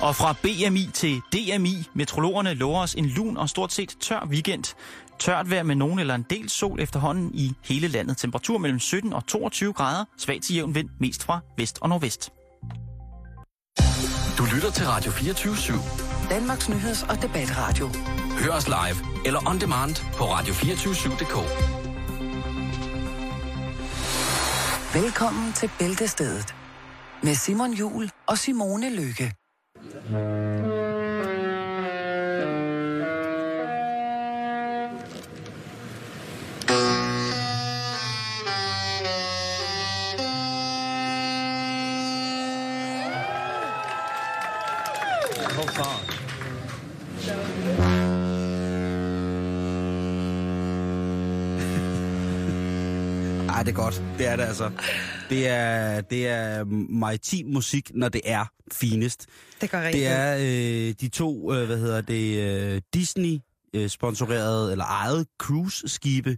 Og fra BMI til DMI, meteorologerne lover os en lun og stort set tør weekend. Tørt vejr med nogen eller en del sol efterhånden i hele landet. Temperatur mellem 17 og 22 grader. Svag til jævn vind, mest fra vest og nordvest. Du lytter til Radio 24/7. Danmarks nyheds- og debatradio. Hør os live eller on demand på radio247.dk. Velkommen til Bæltestedet med Simon Jul og Simone Lykke. Ej, det er godt. Det er det altså. Det er maritim musik, når det er finest. Det går rigtigt. Det er de to, Disney-sponsorerede eller ejet cruise-skibe.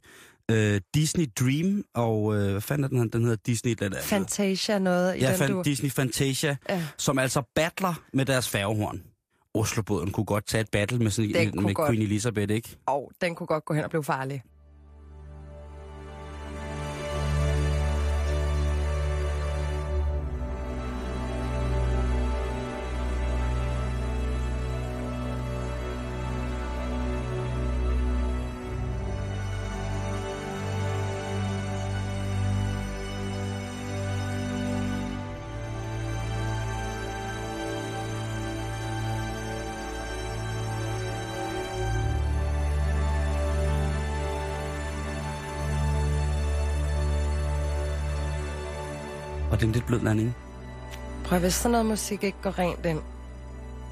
Disney Dream og, hvad fanden er den hedder Disney? Fantasia noget. I ja, Disney Fantasia, som altså battler med deres færgehorn. Oslobåden kunne godt tage et battle med, med Queen Elizabeth, ikke? Og den kunne godt gå hen og blive farlig. Og det er en lidt blød landing. Prøv, hvis sådan noget musik ikke går rent ind,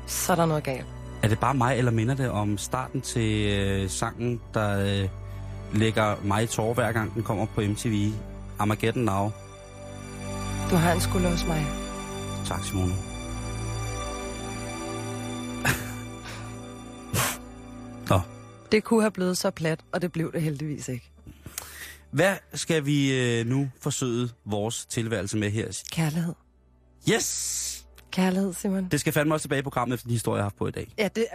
så er der noget galt. Er det bare mig, eller minder det om starten til sangen, der lægger mig i tårer, hver gang den kommer på MTV? Armageddon Now. Du har en skulder hos mig. Tak, Simone. Nå. Det kunne have blevet så plat, og det blev det heldigvis ikke. Hvad skal vi nu forsøge vores tilværelse med her? Kærlighed. Yes! Kærlighed, Simon. Det skal fandme også tilbage i programmet efter den historie, jeg har haft på i dag. Ja, det...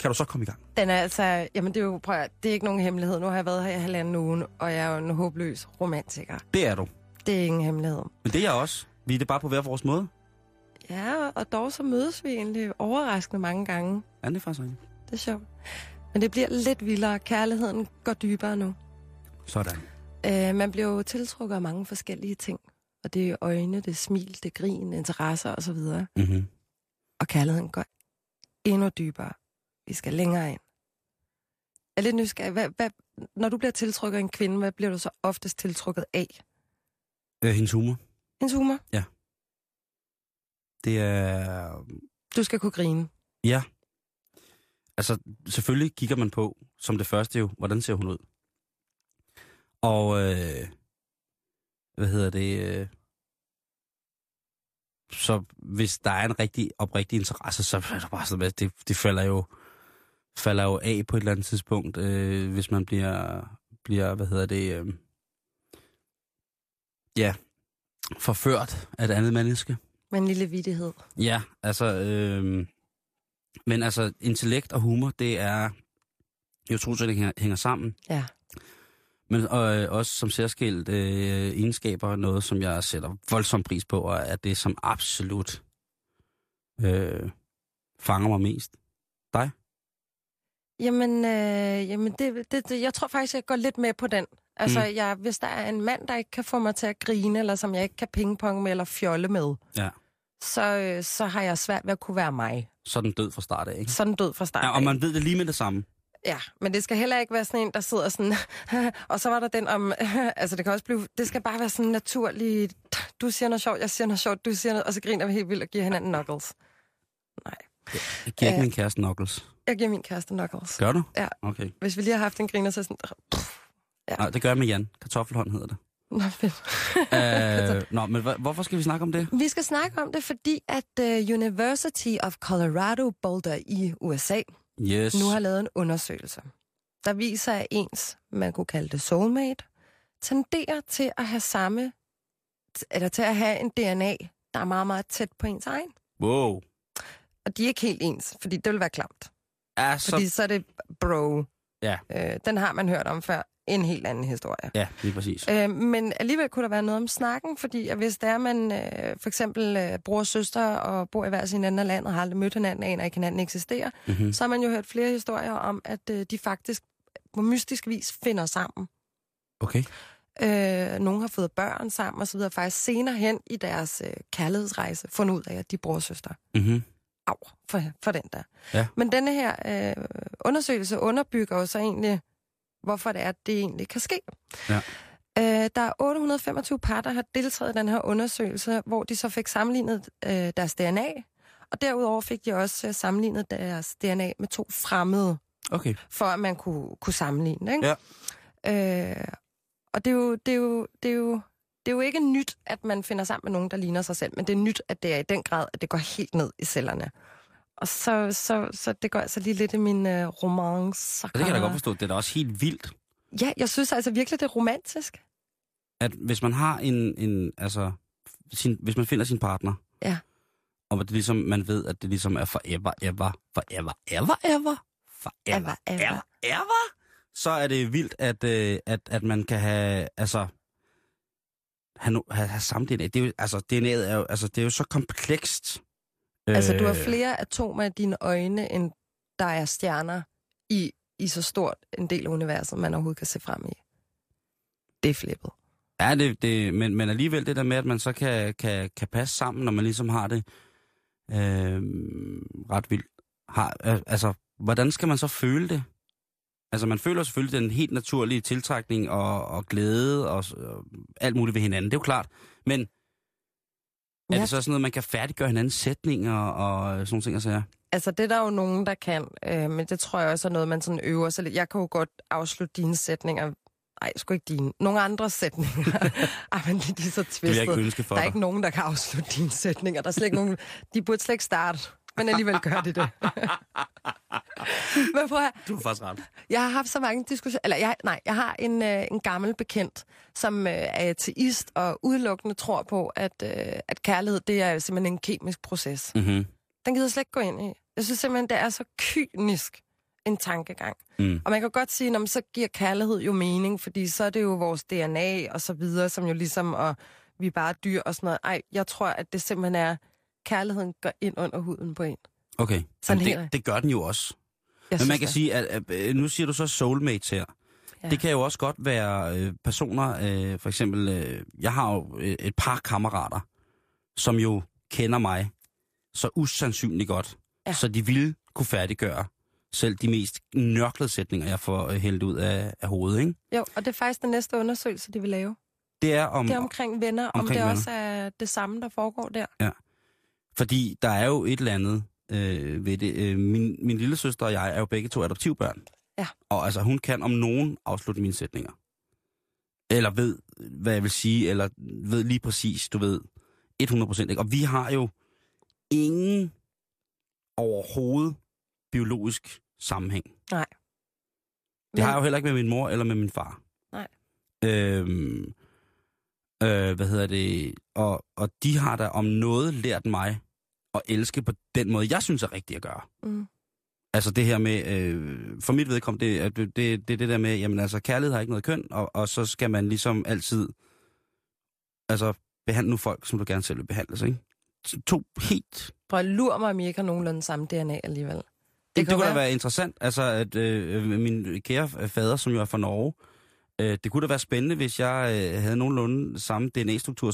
Kan du så komme i gang? Den er altså... Jamen, det er jo... Prøv, det er ikke nogen hemmelighed. Nu har jeg været her i halvanden uge, og jeg er jo en håbløs romantiker. Det er du. Det er ingen hemmelighed. Men det er jeg også. Vi er det bare på hver vores måde. Ja, og dog så mødes vi egentlig overraskende mange gange. Ja, det er faktisk ikke. Det er sjovt. Men det bliver lidt vildere. Kærligheden går dybere nu. Sådan. Man bliver jo tiltrukket af mange forskellige ting. Og det er øjne, det er smil, det er grin, interesser osv. Mm-hmm. Og kærligheden går endnu dybere. Vi skal længere ind. Jeg er lidt nysgerrig. Når du bliver tiltrukket af en kvinde, hvad bliver du så oftest tiltrukket af? Hendes humor. Hendes humor? Ja. Det er... Du skal kunne grine. Ja. Altså, selvfølgelig kigger man på, som det første jo, hvordan ser hun ud? Og, så hvis der er en rigtig oprigtig interesse, så er det bare sådan, at det falder jo af på et eller andet tidspunkt, hvis man bliver forført af et andet menneske. Med en lille vittighed. Ja, altså, men altså, intellekt og humor, det er, jeg tror, at det hænger sammen. Ja. Men også som særskilt egenskaber, noget som jeg sætter voldsom pris på, og er det, som absolut fanger mig mest. Dig? Jamen det, jeg tror faktisk, jeg går lidt med på den. Altså, hvis der er en mand, der ikke kan få mig til at grine, eller som jeg ikke kan pingpong med eller fjolle med, ja. så har jeg svært ved at kunne være mig. Sådan død fra start af, ikke? Sådan død fra start af. Ja, og man ved det lige med det samme. Ja, men det skal heller ikke være sådan en, der sidder sådan, og så var der den om, altså det kan også blive, det skal bare være sådan naturligt, du siger noget sjovt, jeg siger noget sjovt, du siger noget, og så griner vi helt vildt og giver hinanden knuckles. Nej. Jeg giver ikke min kæreste knuckles. Jeg giver min kæreste knuckles. Gør du? Ja. Okay. Hvis vi lige har haft en griner, så sådan, ja. Nej, det gør jeg med Jan. Kartoffelhånd hedder det. Nå, fedt. Men hvorfor skal vi snakke om det? Vi skal snakke om det, fordi at University of Colorado Boulder i USA... Yes. Nu har lavet en undersøgelse, der viser, at ens, man kunne kalde det soulmate, tenderer til at have en DNA, der er meget, meget tæt på ens egen. Wow. Og de er ikke helt ens, fordi det vil være klamt. Ja, så... Fordi så er det bro. Ja. Den har man hørt om før. En helt anden historie. Ja, lige præcis. Men alligevel kunne der være noget om snakken, fordi at hvis der man for eksempel bror og søster og bor i hver sin anden land og har aldrig mødt hinanden, aner ikke hinanden eksisterer, mm-hmm. så har man jo hørt flere historier om, at de faktisk på mystisk vis finder sammen. Okay. Nogle har fået børn sammen og så videre, faktisk senere hen i deres kærlighedsrejse fundet ud af, at de bror og søster. Mhm. Au, for den der. Ja. Men denne her undersøgelse underbygger jo så egentlig, hvorfor det er, at det egentlig kan ske. Ja. Der er 825 par, der har deltaget i den her undersøgelse, hvor de så fik sammenlignet deres DNA, og derudover fik de også sammenlignet deres DNA med to fremmede, okay. for at man kunne sammenligne. Ikke? Ja. Og det er jo ikke nyt, at man finder sammen med nogen, der ligner sig selv, men det er nyt, at det er i den grad, at det går helt ned i cellerne. Og så det går altså lige lidt i min romance. Og det kan jeg da godt forstå. Det er da også helt vildt. Ja, jeg synes altså virkelig, det er romantisk. At hvis man har hvis man finder sin partner, ja. Og det ligesom, man ved, at det ligesom er forever, så er det vildt, at man kan have, altså... have samme DNA. Det er jo, altså, DNA'et er jo, altså, det er jo så komplekst. Altså, du har flere atomer i dine øjne, end der er stjerner i så stort en del af universet, man overhovedet kan se frem i. Det er flippet. Ja, men alligevel det der med, at man så kan passe sammen, når man ligesom har det ret vildt. Altså, hvordan skal man så føle det? Altså, man føler selvfølgelig den helt naturlige tiltrækning og glæde og alt muligt ved hinanden. Det er jo klart, men... Ja. Er det så sådan noget, man kan færdiggøre hinandens sætninger og sådan ting at sige? Altså, det er der jo nogen, der kan, men det tror jeg også er noget, man sådan øver sig lidt. Jeg kan jo godt afslutte dine sætninger. Nej, sgu ikke dine. Nogle andre sætninger. Ej, men de er så tvistet. Der er ikke nogen, der kan afslutte dine sætninger. Der er slet ikke nogen... De burde slet ikke starte, men alligevel gør de det. Men prøv at... Du er faktisk ramt. Jeg har haft så mange diskussioner... Eller, jeg har en gammel bekendt, som er ateist og udelukkende tror på, at kærlighed, det er simpelthen en kemisk proces. Mm-hmm. Den gider slet ikke gå ind i. Jeg synes simpelthen, det er så kynisk en tankegang. Mm. Og man kan godt sige, at så giver kærlighed jo mening, fordi så er det jo vores DNA og så videre, som jo ligesom, og vi er bare dyr og sådan noget. Ej, jeg tror, at det simpelthen er, kærligheden går ind under huden på en. Okay, det gør den jo også. Men man kan sige, at nu siger du så soulmates her. Ja. Det kan jo også godt være personer, for eksempel, jeg har jo et par kammerater, som jo kender mig så usandsynligt godt, ja. Så de ville kunne færdiggøre selv de mest nørklede sætninger, jeg får hældt ud af hovedet, ikke? Jo, og det er faktisk den næste undersøgelse, de vil lave. Det er omkring venner, om det også er det samme, der foregår der. Ja, fordi der er jo et eller andet, ved det. Min lille søster og jeg er jo begge to adoptivbørn. Ja. Og altså, hun kan om nogen afslutte mine sætninger. Eller ved, hvad jeg vil sige, eller ved lige præcis, 100%. Ikke? Og vi har jo ingen overhovedet biologisk sammenhæng. Nej. Det har jeg jo heller ikke med min mor eller med min far. Nej. Og de har da om noget lært mig og elske på den måde, jeg synes er rigtigt at gøre. Mm. Altså det her med, for mit vedkommende, det der med, jamen altså kærlighed har ikke noget køn, og så skal man ligesom altid, altså behandle nu folk, som du gerne selv vil behandles, ikke? To helt... Prøv at lure mig, om I ikke har nogenlunde samme DNA alligevel. Det kunne da være interessant, altså at min kære fader, som jo er fra Norge, det kunne da være spændende, hvis jeg havde nogenlunde samme DNA-struktur,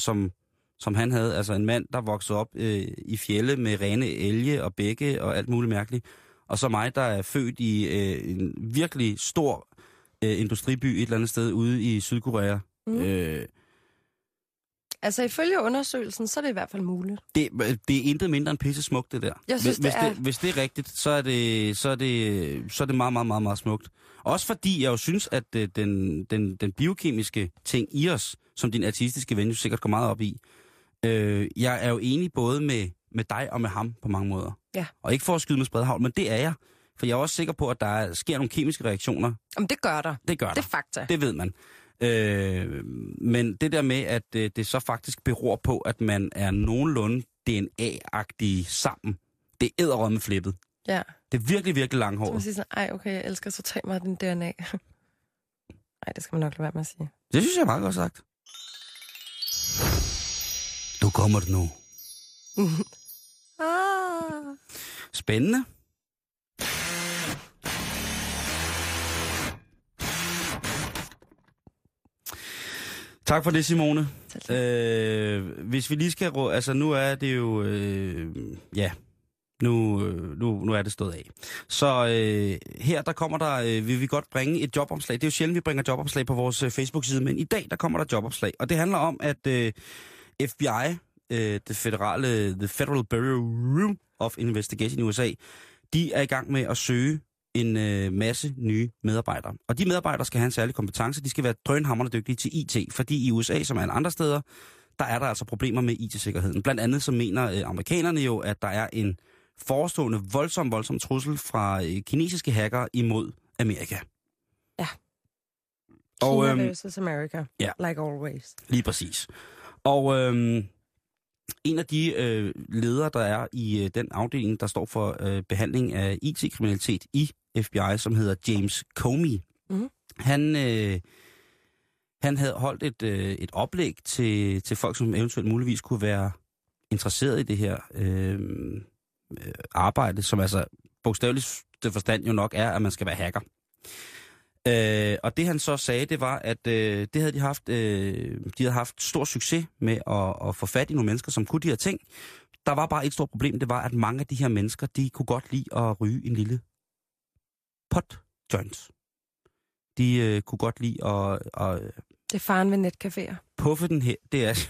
som han havde, altså en mand, der voksede op i fjelle med rene elge og bække og alt muligt mærkeligt. Og så mig, der er født i en virkelig stor industriby et eller andet sted ude i Sydkorea. Mm. Altså ifølge undersøgelsen, så er det i hvert fald muligt. Det er intet mindre end pisse smukt, det der. Jeg synes, hvis det er rigtigt, så er det meget, meget, meget, meget smukt. Også fordi jeg jo synes, at den biokemiske ting i os, som din artistiske ven jo sikkert går meget op i, jeg er jo enig både med dig og med ham på mange måder. Ja. Og ikke for at skyde med spredhavl, men det er jeg. For jeg er også sikker på, at der sker nogle kemiske reaktioner. Jamen, det gør der. Det gør der. Det er fakta. Det ved man. Men det der med, at det så faktisk beror på, at man er nogenlunde DNA-agtige sammen, Det er edderrømme flippet. Ja. Det er virkelig, virkelig langhåret. Så man siger sådan, ej, okay, jeg elsker totalt meget den DNA. Ej, det skal man nok lade være med at sige. Det synes jeg er meget godt sagt. Du kommer nu. Ah. Spændende. Tak for det, Simone. Hvis vi lige skal... Altså, nu er det jo... ja, nu er det stået af. Så her, der kommer der... vil vi godt bringe et jobopslag. Det er jo sjældent, vi bringer jobopslag på vores Facebook-side, men i dag, der kommer der jobopslag. Og det handler om, at FBI, The Federal Bureau of Investigation i USA, de er i gang med at søge en masse nye medarbejdere. Og de medarbejdere skal have en særlig kompetence. De skal være drønhamrende dygtige til IT, fordi i USA, som alle andre steder, der er der altså problemer med IT-sikkerheden. Blandt andet så mener amerikanerne jo, at der er en forestående voldsom trussel fra kinesiske hackere imod Amerika. Ja. Kina versus America, ja. Like always. Lige præcis. Og en af de ledere, der er i den afdeling, der står for behandling af IT-kriminalitet i FBI, som hedder James Comey. Mm-hmm. Han havde holdt et oplæg til folk, som eventuelt muligvis kunne være interesseret i det her arbejde, som altså bogstaveligt forstand jo nok er, at man skal være hacker. Og det han så sagde, det var, at det havde de havde haft stor succes med at få fat i nogle mennesker, som kunne de her ting. Der var bare et stort problem, det var, at mange af de her mennesker, de kunne godt lide at ryge en lille pot joint. De kunne godt lide at... Det er faren ved netcaféer. Puffe den her, det er...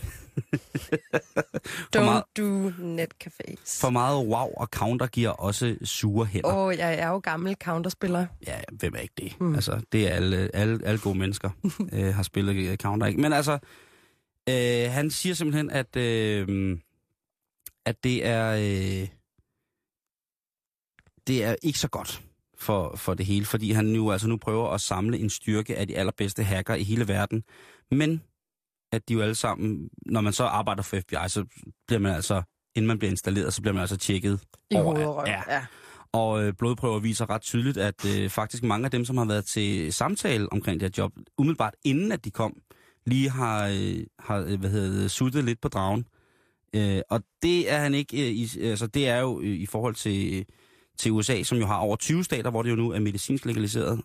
Don't meget, do netcafés. For meget wow og counter giver også sure hænder. Jeg er jo gammel counterspiller. Ja, hvem er ikke det? Mm. Altså, det er alle gode mennesker, har spillet counter, ikke? Men altså, han siger simpelthen, at det er... det er ikke så godt for det hele, fordi han nu prøver at samle en styrke af de allerbedste hacker i hele verden, men at de jo alle sammen, når man så arbejder for FBI, så bliver man altså, inden man bliver installeret, så bliver man altså tjekket over. Ja. Og blodprøver viser ret tydeligt, at faktisk mange af dem, som har været til samtale omkring det her job, umiddelbart inden at de kom, lige har suttet lidt på dragen. Og det er han ikke, altså det er jo i forhold til USA, som jo har over 20 stater, hvor det jo nu er medicinsk legaliseret.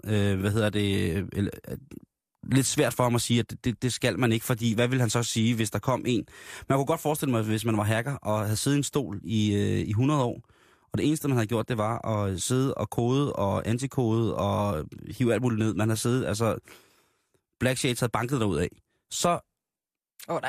Lidt svært for ham at sige, at det skal man ikke, fordi hvad vil han så sige, hvis der kom en? Man kunne godt forestille mig, hvis man var hacker og havde siddet i en stol i 100 år, og det eneste, man havde gjort, det var at sidde og kode og antikode og hive alt muligt ned. Man havde siddet, altså Black Shades havde banket derudad. Så kunne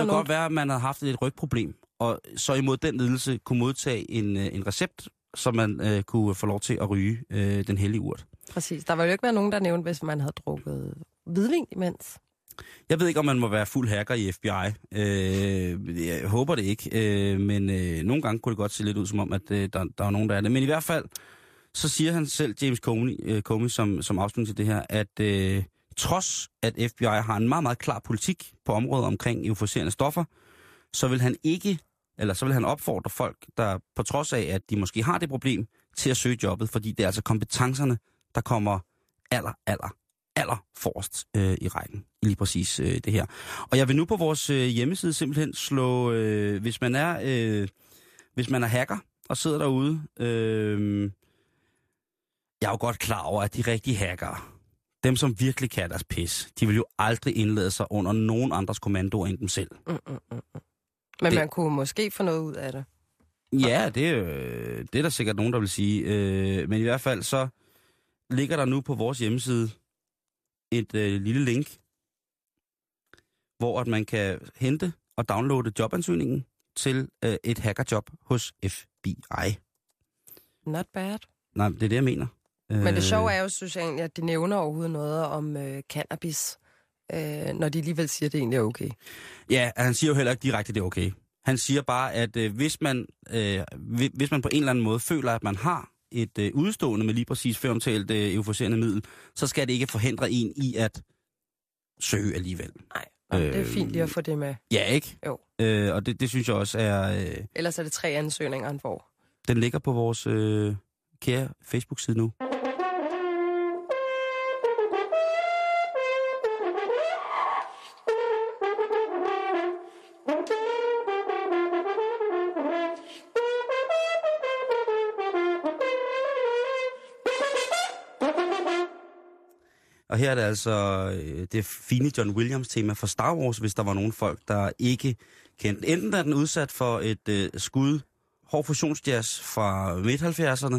det godt være, at man havde haft et rygproblem, og så imod den lidelse kunne modtage en recept, så man kunne få lov til at ryge den hellige urt. Præcis. Der var jo ikke været nogen, der nævnte, hvis man havde drukket hvidvin imens. Jeg ved ikke, om man må være fuld hacker i FBI. Jeg håber det ikke, men nogle gange kunne det godt se lidt ud, som om, at der er nogen, der er det. Men i hvert fald, så siger han selv, James Comey som afslutning til det her, at trods at FBI har en meget, meget klar politik på området omkring euforiserende stoffer, så vil han opfordre folk, der på trods af, at de måske har det problem, til at søge jobbet, fordi det er altså kompetencerne, der kommer aller forrest i rækken. Lige præcis det her. Og jeg vil nu på vores hjemmeside simpelthen slå, hvis man er hacker og sidder derude. Jeg er jo godt klar over, at de rigtige hackere, dem som virkelig kan deres pis, de vil jo aldrig indlade sig under nogen andres kommandoer end dem selv. Men man kunne måske få noget ud af det. Ja, det er der sikkert nogen, der vil sige. Men i hvert fald så ligger der nu på vores hjemmeside et lille link, hvor at man kan hente og downloade jobansøgningen til et hackerjob hos FBI. Not bad. Nej, det er det, jeg mener. Men det sjove er jo, synes jeg egentlig, at de nævner overhovedet noget om cannabis, når de alligevel siger, at det egentlig er okay. Ja, han siger jo heller ikke direkte, at det er okay. Han siger bare, at hvis man på en eller anden måde føler, at man har et udstående med lige præcis føromtalt euforiserende middel, så skal det ikke forhindre en i at søge alligevel. Nej, det er fint lige at få det med. Ja, ikke? Jo. Og det synes jeg også er... Ellers er det 3 ansøgninger, han får. Den ligger på vores kære Facebook-side nu. Og her er det altså det fine John Williams-tema for Star Wars, hvis der var nogen folk, der ikke kendte. Enten er den udsat for et skud hård fusionsjazz fra midt-70'erne,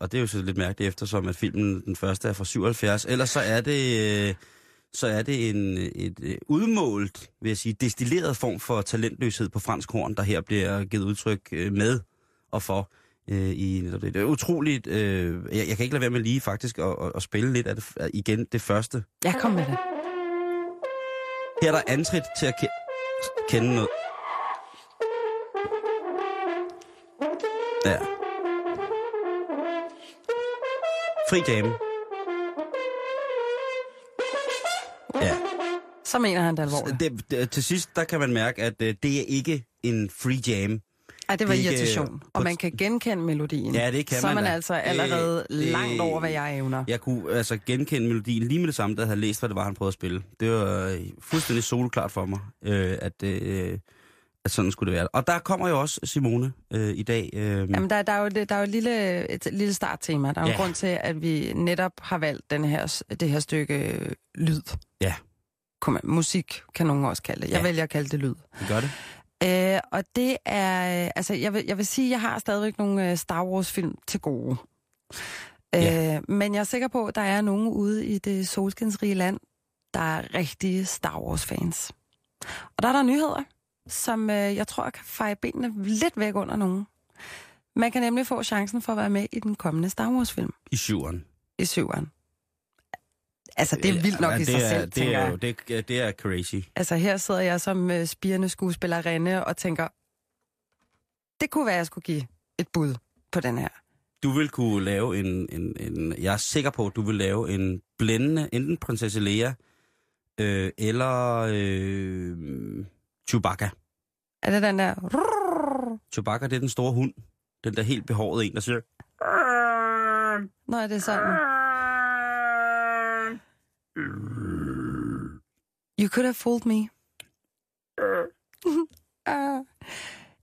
og det er jo så lidt mærkeligt, eftersom at filmen den første er fra 77. Ellers så er det, et udmålt, vil jeg sige, destilleret form for talentløshed på fransk horn, der her bliver givet udtryk med og for. Det er utroligt. Jeg kan ikke lade være med lige faktisk at spille lidt af det, igen det første. Jeg kom med det. Her er der antrit til at kende noget. Der. Fri jam. Ja. Så mener han det alvorligt. Til sidst, der kan man mærke, at det er ikke en free jam. Ja, det var irritation. Og man kan genkende melodien. Ja, det kan man. Så er man altså allerede langt over, hvad jeg evner. Jeg kunne altså genkende melodien lige med det samme, da jeg havde læst, hvad det var, han prøvede at spille. Det var fuldstændig solklart for mig, at sådan skulle det være. Og der kommer jo også Simone i dag. Jamen, der er jo et lille starttema. Der er jo en grund til, at vi netop har valgt det her stykke lyd. Ja. Kom, musik kan nogen også kalde det. Jeg vælger at kalde det lyd. Det gør det. Og det er, altså jeg vil sige, at jeg har stadigvæk nogle Star Wars-film til gode. Yeah. Men jeg er sikker på, at der er nogen ude i det solskinsrige land, der er rigtige Star Wars-fans. Og der nyheder, som jeg tror kan feje benene lidt væk under nogen. Man kan nemlig få chancen for at være med i den kommende Star Wars-film. I 7'eren. Altså, det er vildt nok i sig selv, tænker jeg. Det er crazy. Altså, her sidder jeg som spirende skuespillerinde og tænker, det kunne være, at jeg skulle give et bud på den her. Du vil kunne lave jeg er sikker på, at du vil lave en blændende, enten prinsesse Leia, eller Chewbacca. Er det den der? Chewbacca, det er den store hund. Den der helt behårede en, der siger... Nå, er det sådan... You could have fooled me.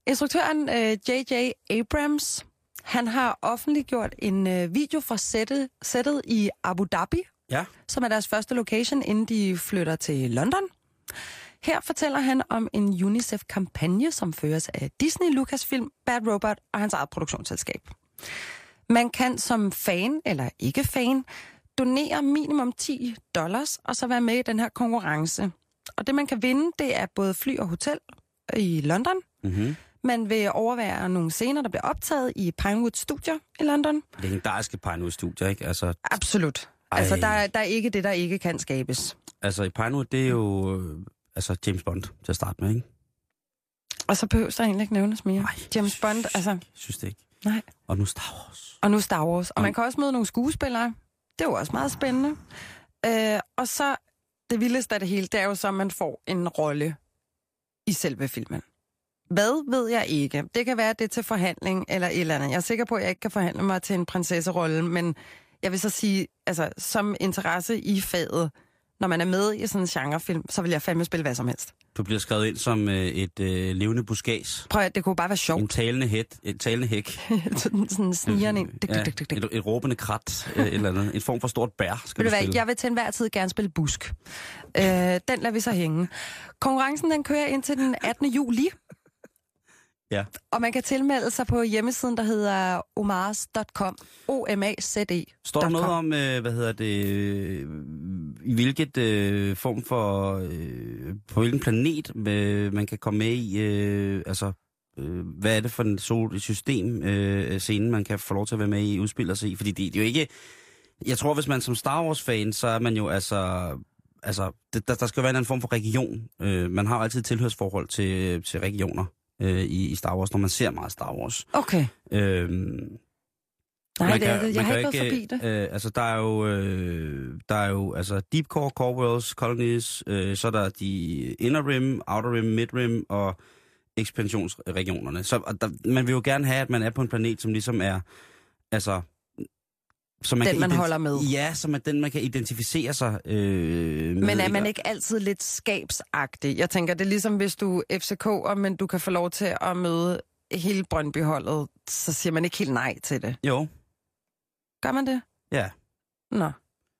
Instruktøren J.J. Abrams, han har offentliggjort en video fra sættet i Abu Dhabi, som er deres første location, inden de flytter til London. Her fortæller han om en UNICEF-kampagne, som føres af Disney, Lucasfilm, Bad Robot og hans eget produktionsselskab. Man kan som fan eller ikke fan donere minimum $10, og så være med i den her konkurrence. Og det, man kan vinde, det er både fly og hotel i London. Mm-hmm. Man vil overvære nogle scener, der bliver optaget i Pinewood Studio i London. Legendariske Pinewood Studio, ikke? Altså... Absolut. Ej. Altså, der er ikke det, der ikke kan skabes. Altså, i Pinewood, det er jo James Bond til at starte med, ikke? Og så behøver der egentlig ikke nævnes mere. Ej. James Bond, altså... Jeg synes det ikke. Nej. Og nu Star Wars. Og man kan også møde nogle skuespillere. Det er jo også meget spændende. Og så det vildeste af det hele, det er jo så, at man får en rolle i selve filmen. Hvad ved jeg ikke. Det kan være, at det er til forhandling eller et eller andet. Jeg er sikker på, at jeg ikke kan forhandle mig til en prinsesserolle, men jeg vil så sige, altså som interesse i faget, når man er med i sådan en genrefilm, så vil jeg fandme spille hvad som helst. Du bliver skrevet ind som et levende buskads. Prøv at, det kunne bare være sjovt. En talende hæk. Sådan en snigerne ind. Et råbende krat, eller andet. En form for stort bær, skal du spille. Jeg vil til enhver tid gerne spille busk. Den lader vi så hænge. Konkurrencen, den kører indtil den 18. juli. Ja. Og man kan tilmelde sig på hjemmesiden, der hedder omaze.com. omaze.com. Står der noget om, i hvilket form for, på hvilken planet man kan komme med i, hvad er det for en solsystem scene, man kan få lov til at være med i, udspille sig i? Fordi det er jo ikke, jeg tror, hvis man som Star Wars-fan, så er man jo der skal være en form for region. Man har altid tilhørsforhold til regioner. I Star Wars, når man ser meget Star Wars. Okay. Nej, det er det. Jeg har ikke været forbi det. Der er jo Deep Core, Core Worlds, Colonies, så er der de Inner Rim, Outer Rim, Mid Rim og ekspansionsregionerne. Så der, man vil jo gerne have, at man er på en planet, som ligesom er... Altså, som man den, man holder med. Ja, som er den, man kan identificere sig med. Men er man ikke altid lidt skabsagtig? Jeg tænker, det er ligesom, hvis du er FCK'er, men du kan få lov til at møde hele Brøndbyholdet, så siger man ikke helt nej til det. Jo. Gør man det? Ja. Nå.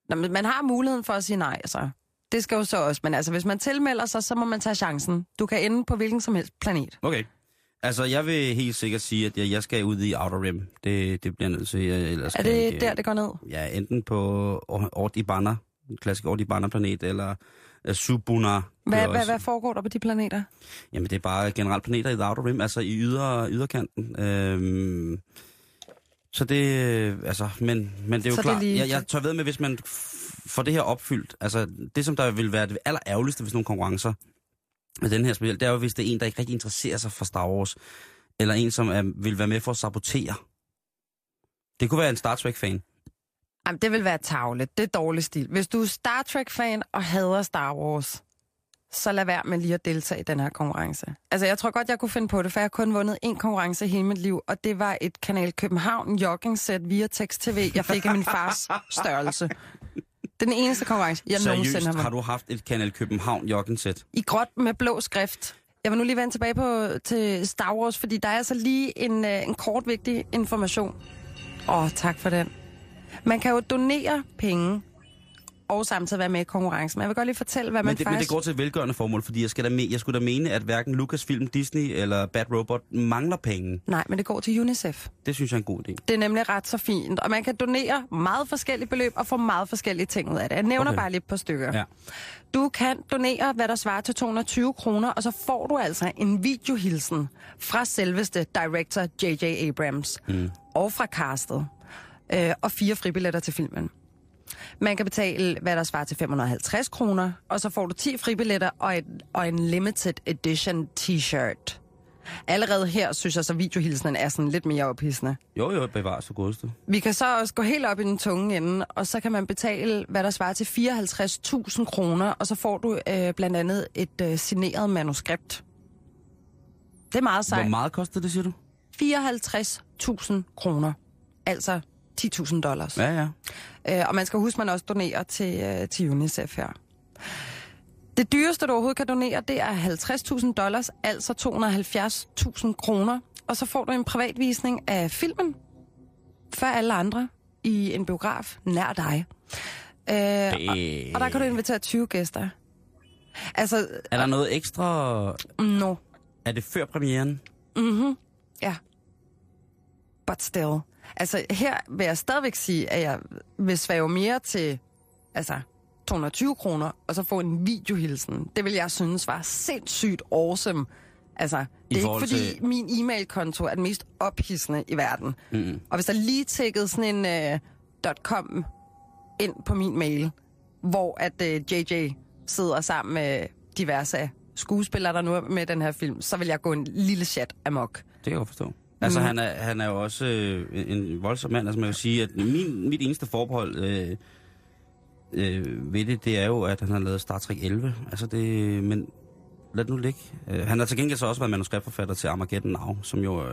Nå, men man har muligheden for at sige nej, så. Det skal jo så også, men altså, hvis man tilmelder sig, så må man tage chancen. Du kan ende på hvilken som helst planet. Okay. Altså, jeg vil helt sikkert sige, at jeg skal ud i Outer Rim. Det bliver nødt til, ellers er det jeg ikke, der, det går ned? Ja, enten på Ort Ibana, en klassisk Ort Ibana-planet, eller Subuna. Hvad foregår der på de planeter? Jamen, det er bare generelt planeter i The Outer Rim, altså i yderkanten. Så det, altså, men det er jo klart, jeg tør ved med, hvis man får det her opfyldt, altså det, som der vil være det allerærgerligste ved nogle konkurrencer, med den her spil, det er jo, hvis det er en, der ikke rigtig interesserer sig for Star Wars, eller en, som vil være med for at sabotere. Det kunne være en Star Trek-fan. Jamen, det vil være tarveligt. Det er dårlig stil. Hvis du er Star Trek-fan og hader Star Wars, så lad være med lige at deltage i den her konkurrence. Altså, jeg tror godt, jeg kunne finde på det, for jeg har kun vundet én konkurrence i hele mit liv, og det var et Kanal København jogging-sæt via Tekst-TV, jeg fik af min fars størrelse. Den eneste konkurrence, jeg nogensinde har været. Har du haft et Kanal København jogging-sæt? I gråt med blå skrift. Jeg vil nu lige vende tilbage til Star Wars, fordi der er altså lige en kort vigtig information. Tak for den. Man kan jo donere penge og samtidig være med i konkurrencen. Jeg vil godt lige fortælle, hvad man faktisk... Men det går til et velgørende formål, fordi jeg skulle da mene, at hverken Lucasfilm, Disney eller Bad Robot mangler penge. Nej, men det går til UNICEF. Det synes jeg er en god idé. Det er nemlig ret så fint, og man kan donere meget forskellige beløb og få meget forskellige ting ud af det. Jeg nævner bare lidt på stykker. Ja. Du kan donere, hvad der svarer til 220 kroner, og så får du altså en videohilsen fra selveste director J.J. Abrams og fra castet og 4 fribilletter til filmen. Man kan betale, hvad der svarer til 550 kroner, og så får du 10 fribilletter og en limited edition t-shirt. Allerede her synes jeg så, videohilsen er sådan lidt mere ophidsende. Jo, bevares så godeste. Vi kan så også gå helt op i den tunge ende, og så kan man betale, hvad der svarer til 54.000 kroner, og så får du blandt andet et signeret manuskript. Det er meget sejt. Hvor meget koster det, siger du? 54.000 kroner. Altså... $10,000. Ja. Og man skal huske, man også donerer til UNICEF her. Det dyreste, du overhovedet kan donere, det er $50,000, altså 270.000 kroner. Og så får du en privatvisning af filmen, før alle andre, i en biograf nær dig. Og der kan du invitere 20 gæster. Altså, er der noget ekstra? No. Er det før premieren? Mhm, ja. But still. Altså, her vil jeg stadigvæk sige, at jeg vil svæve mere til 220 kroner, og så få en videohilsen. Det vil jeg synes var sindssygt awesome. Altså, det er ikke fordi min e-mailkonto er den mest ophidsende i verden. Mm. Og hvis der lige tækkede sådan en .com ind på min mail, hvor at JJ sidder sammen med diverse skuespillere, der nu er med den her film, så vil jeg gå en lille chat amok. Det kan jeg forstå. Altså, han er jo også en voldsom mand. Altså, man vil sige, at mit eneste forbehold ved det er jo, at han har lavet Star Trek 11. Altså, det... Men lad det nu ligge. Han har til gengæld så også været manuskriptforfatter til Armageddon Now, som jo...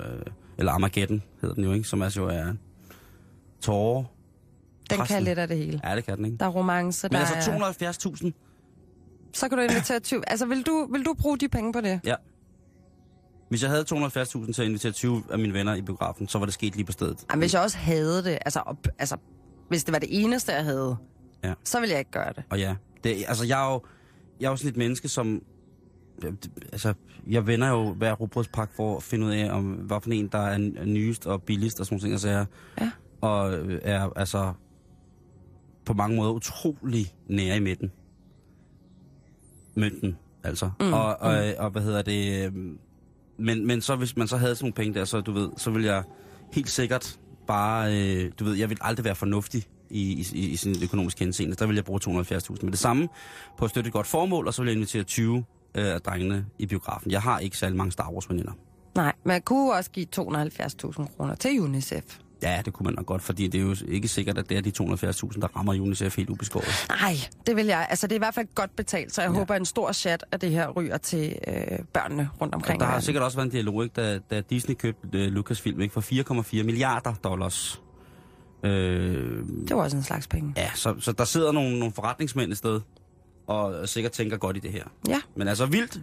Eller Armageddon hedder den jo, ikke? Som altså jo er tårer. Den kan lidt af det hele. Ja, det kan den, ikke? Der er romance, men der altså 270.000. Så kan du invitere 20... Altså, vil du bruge de penge på det? Ja. Hvis jeg havde 270.000 til at invitere 20 af mine venner i biografen, så var det sket lige på stedet. Jamen, hvis jeg også havde det, hvis det var det eneste, jeg havde, ja, så ville jeg ikke gøre det. Og ja, jeg er jo sådan et menneske, som... Altså, jeg vender jo hver rugbrødspakke for at finde ud af, om hvad for en, der er nyest og billigst og sådan nogle ting, så ja. Og er altså på mange måder utrolig nære i midten. Mønten, altså. Og hvad hedder det... Men så hvis man så havde sådan nogle penge der, så du ved, så vil jeg helt sikkert bare, du ved, jeg vil aldrig være fornuftig i sin økonomisk henseende. Der vil jeg bruge 270.000. Men det samme på at støtte et godt formål, og så vil jeg invitere 20 af drengene i biografen. Jeg har ikke særlig mange Star Wars-veninder. Nej, man kunne også give 270.000 kroner til UNICEF. Ja, det kunne man nok godt, fordi det er jo ikke sikkert, at det er de 270.000, der rammer UNICEF helt ubeskåret. Nej, det vil jeg. Altså, det er i hvert fald godt betalt, så jeg håber, en stor chat af det her ryger til børnene rundt omkring. Og der har sikkert også været en dialog, ikke, da Disney købte Lucasfilm ikke, for 4,4 milliarder dollars. Det var også en slags penge. Ja, så der sidder nogle forretningsmænd et sted, og sikkert tænker godt i det her. Ja. Men altså vildt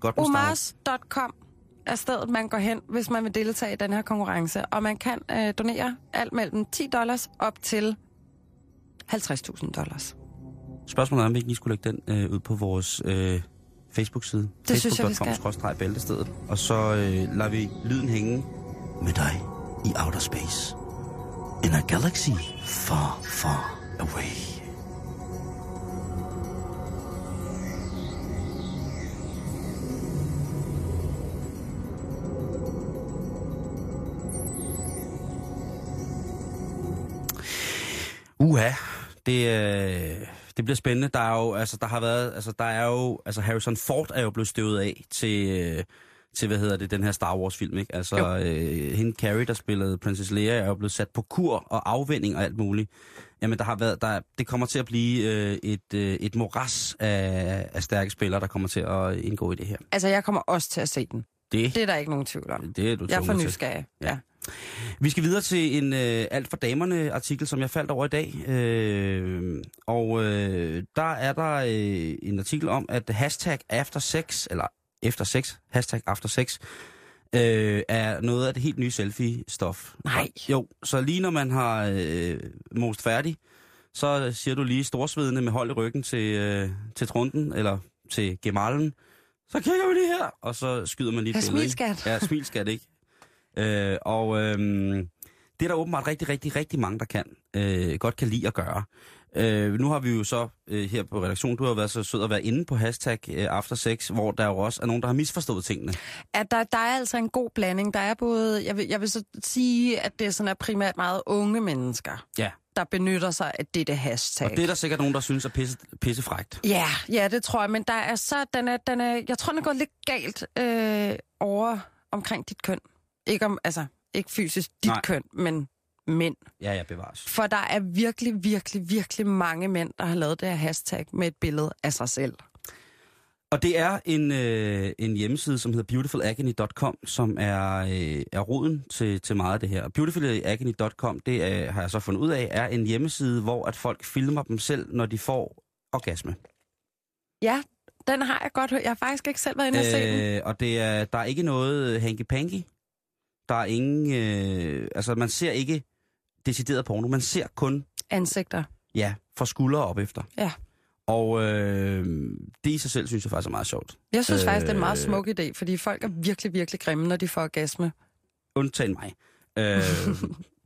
godt bestået. omaze.com er stedet, man går hen, hvis man vil deltage i den her konkurrence. Og man kan donere alt mellem $10 op til $50.000. Spørgsmålet er, om vi ikke lige skulle lægge den ud på vores Facebook-side. Det synes jeg, vi skal. facebook.com/Bæltestedet. Og så lader vi lyden hænge med dig i outer space. In a galaxy far, far away. Uha, det bliver spændende. Der er jo Harrison Ford er jo blevet støvet af til den her Star Wars film, ikke? Altså hende Carrie, der spillede Princess Leia, er jo blevet sat på kur og afvinding og alt muligt. Jamen det kommer til at blive et moras af stærke spillere, der kommer til at indgå i det her. Altså jeg kommer også til at se den. Det er der ikke nogen tvivl om. Det er du. Jeg er for nysgerrig. Ja. Vi skal videre til en alt for damerne artikel, som jeg faldt over i dag. Der er en artikel om, at hashtag after sex, er noget af det helt nye selfie-stof. Nej. Jo, så lige når man har most færdig, så siger du lige storsvedende med hold i ryggen til trunden, eller til gemalen. Så kigger vi lige her, og så skyder man lige et billede. Smilskat, ikke? Det er der åbenbart rigtig, rigtig, rigtig mange, der godt kan lide at gøre. Nu har vi jo så her på redaktionen, du har været så sød at være inde på #aftersex, hvor der jo også er nogen, der har misforstået tingene. At der er altså en god blanding. Der er både, jeg vil så sige, at det sådan er primært meget unge mennesker. Ja. Der benytter sig af dette hashtag. Og det er der sikkert nogen, der synes er pissefrækt. Ja, det tror jeg, men der er så, den er, jeg tror, den går lidt galt over omkring dit køn. Ikke fysisk dit køn, men mænd. Ja, bevares. For der er virkelig, virkelig, virkelig mange mænd, der har lavet det her hashtag med et billede af sig selv. Og det er en hjemmeside, som hedder beautifulagony.com, som er roden til meget af det her. Beautifulagony.com, det har jeg så fundet ud af, er en hjemmeside, hvor at folk filmer dem selv, når de får orgasme. Ja, den har jeg godt hørt. Jeg har faktisk ikke selv været inde og se den. Og der er ikke noget hanky-panky. Der er ingen... man ser ikke decideret porno. Man ser kun... ansigter. Ja, fra skuldre op efter. Ja. Og det i sig selv, synes jeg faktisk er meget sjovt. Jeg synes faktisk, det er en meget smuk idé, fordi folk er virkelig, virkelig grimme, når de får orgasme. Undtagen mig.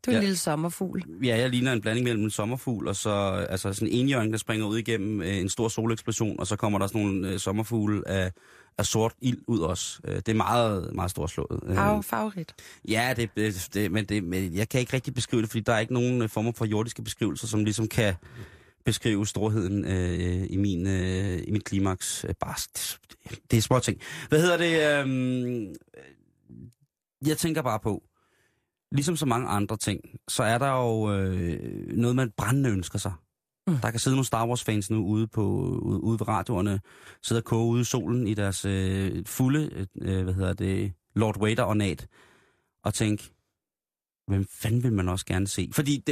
Du er en lille sommerfugl. Ja, jeg ligner en blanding mellem en sommerfugl, og så sådan en enhjørning, der springer ud igennem en stor soleksplosion, og så kommer der sådan nogle sommerfugle af sort ild ud også. Det er meget, meget storslået. Favorit. Ja, men jeg kan ikke rigtig beskrive det, fordi der er ikke nogen former for jordiske beskrivelser, som ligesom kan beskrive storheden i mit klimaks. Bare, det er små ting. Jeg tænker bare på, ligesom så mange andre ting, så er der jo noget, man brændende ønsker sig. Mm. Der kan sidde nogle Star Wars-fans nu ude ved radioerne, sidder og koge ude i solen i deres fulde, Lord Vader-ornat, og tænke, hvem fanden vil man også gerne se? Fordi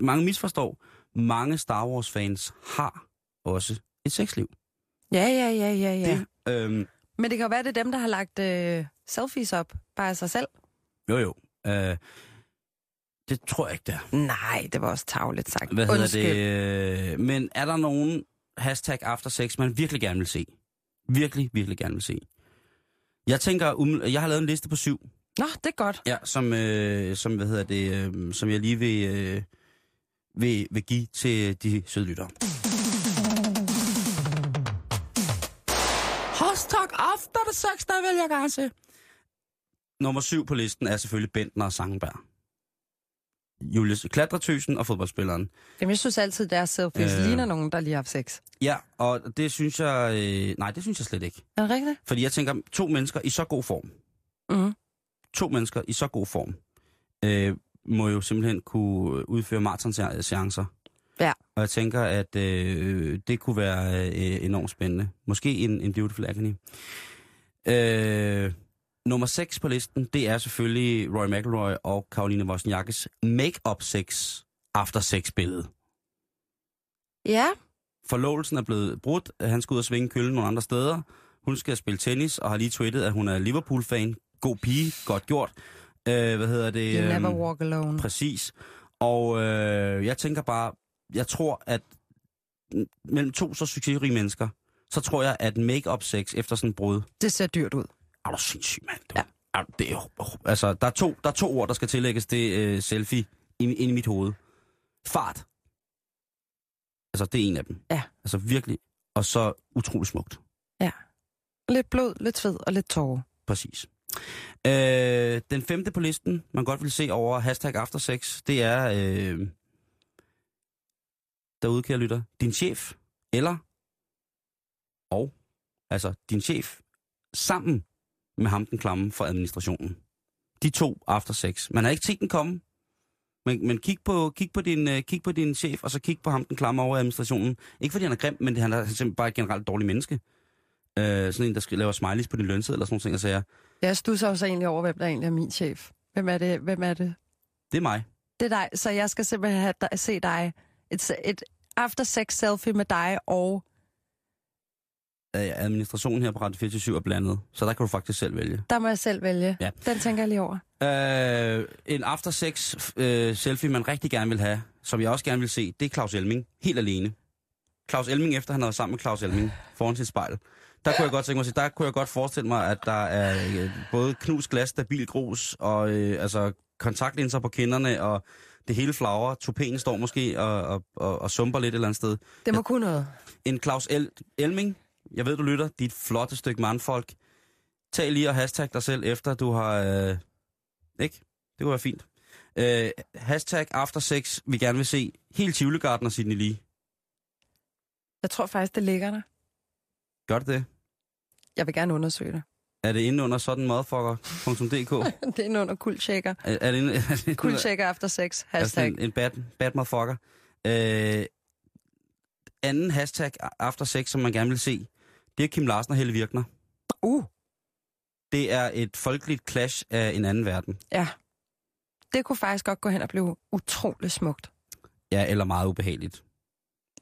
mange misforstår, mange Star Wars-fans har også et sexliv. Ja. Men det kan jo være, det er dem, der har lagt selfies op, bare af sig selv. Jo. Det tror jeg ikke, det er. Nej, det var også tarveligt sagt. Men er der nogen #aftersex, man virkelig gerne vil se? Virkelig, virkelig gerne vil se. Jeg tænker, jeg har lavet en liste på 7. Nå, det er godt. Ja, som jeg lige vil give til de søde lyttere. #aftersex, der vil jeg gerne se. Nummer 7 på listen er selvfølgelig Bentner og Sangenberg. Julius Klatretøsen og fodboldspilleren. Jamen, jeg synes altid, deres selfies ligner nogen, der lige har haft sex. Ja, og det synes jeg... nej, det synes jeg slet ikke. Er det rigtigt? Fordi jeg tænker, to mennesker i så god form. Mm-hmm. må jo simpelthen kunne udføre maratonseancer. Ja. Og jeg tænker, at det kunne være enormt spændende. Måske en Beautiful Agony. Nummer 6 på listen, det er selvfølgelig Rory McIlroy og Caroline Wozniakkis make-up sex after sex billede. Ja. Forlovelsen er blevet brudt. Han skal ud og svinge køllen nogle andre steder. Hun skal spille tennis og har lige tweetet, at hun er Liverpool-fan. God pige, godt gjort. You never walk alone. Præcis. Og jeg tænker bare, jeg tror, at mellem to så succesrige mennesker, så tror jeg, at make-up sex efter sådan en brud... Det ser dyrt ud. Er du sindssygt, mand? Ja. Altså, der er to ord, der skal tillægges det selfie ind i mit hoved. Fart. Altså, det er en af dem. Ja. Altså, virkelig. Og så utroligt smukt. Ja. Lidt blod, lidt sved og lidt tårer. Præcis. Den femte på listen, man godt vil se over hashtag aftersex, det er, derude, kære lytter, din chef, eller, og, altså din chef, sammen med ham den klamme fra administrationen. De to aftersex. Man har ikke set den komme, men kig på din chef, og så kig på ham den klamme over administrationen. Ikke fordi han er grim, men han er simpelthen bare et generelt dårligt menneske. Sådan en, der laver smileys på din lønseddel eller sådan nogle ting, og siger... Jeg stusser også egentlig over, hvem der egentlig er min chef. Hvem er det? Det er mig. Det er dig, så jeg skal simpelthen se dig. Et after-sex selfie med dig og... Administrationen her på Radio 24/7 er blandet, så der kan du faktisk selv vælge. Der må jeg selv vælge. Ja. Den tænker jeg lige over. En after-sex selfie, man rigtig gerne vil have, som jeg også gerne vil se, det er Claus Elming, helt alene. Claus Elming, efter han havde sammen med Claus Elming foran sit spejl. Der kunne jeg godt forestille mig, at der er både knus, glas, stabil grus, og altså kontaktlinser på kinderne, og det hele flagrer. Tupéen står måske og sumper lidt et eller andet sted. Det må kunne noget. En Claus Elming, jeg ved, du lytter, dit flotte stykke mandfolk. Tag lige og hashtag dig selv efter, du har... ikke? Det kunne være fint. Hashtag aftersex, vi gerne vil se. Helt Tivoligarden og Sydney Lee. Jeg tror faktisk, det ligger der. Gør det det? Jeg vil gerne undersøge det. Er det inde under sådanmotherfucker.dk? Det er inde under kuldshaker. Er det kuldshaker after sex. Hashtag. Altså en bad motherfucker. Anden hashtag after sex, som man gerne vil se, det er Kim Larsen og Helle Virkner. Det er et folkeligt clash af en anden verden. Ja. Det kunne faktisk godt gå hen og blive utroligt smukt. Ja, eller meget ubehageligt.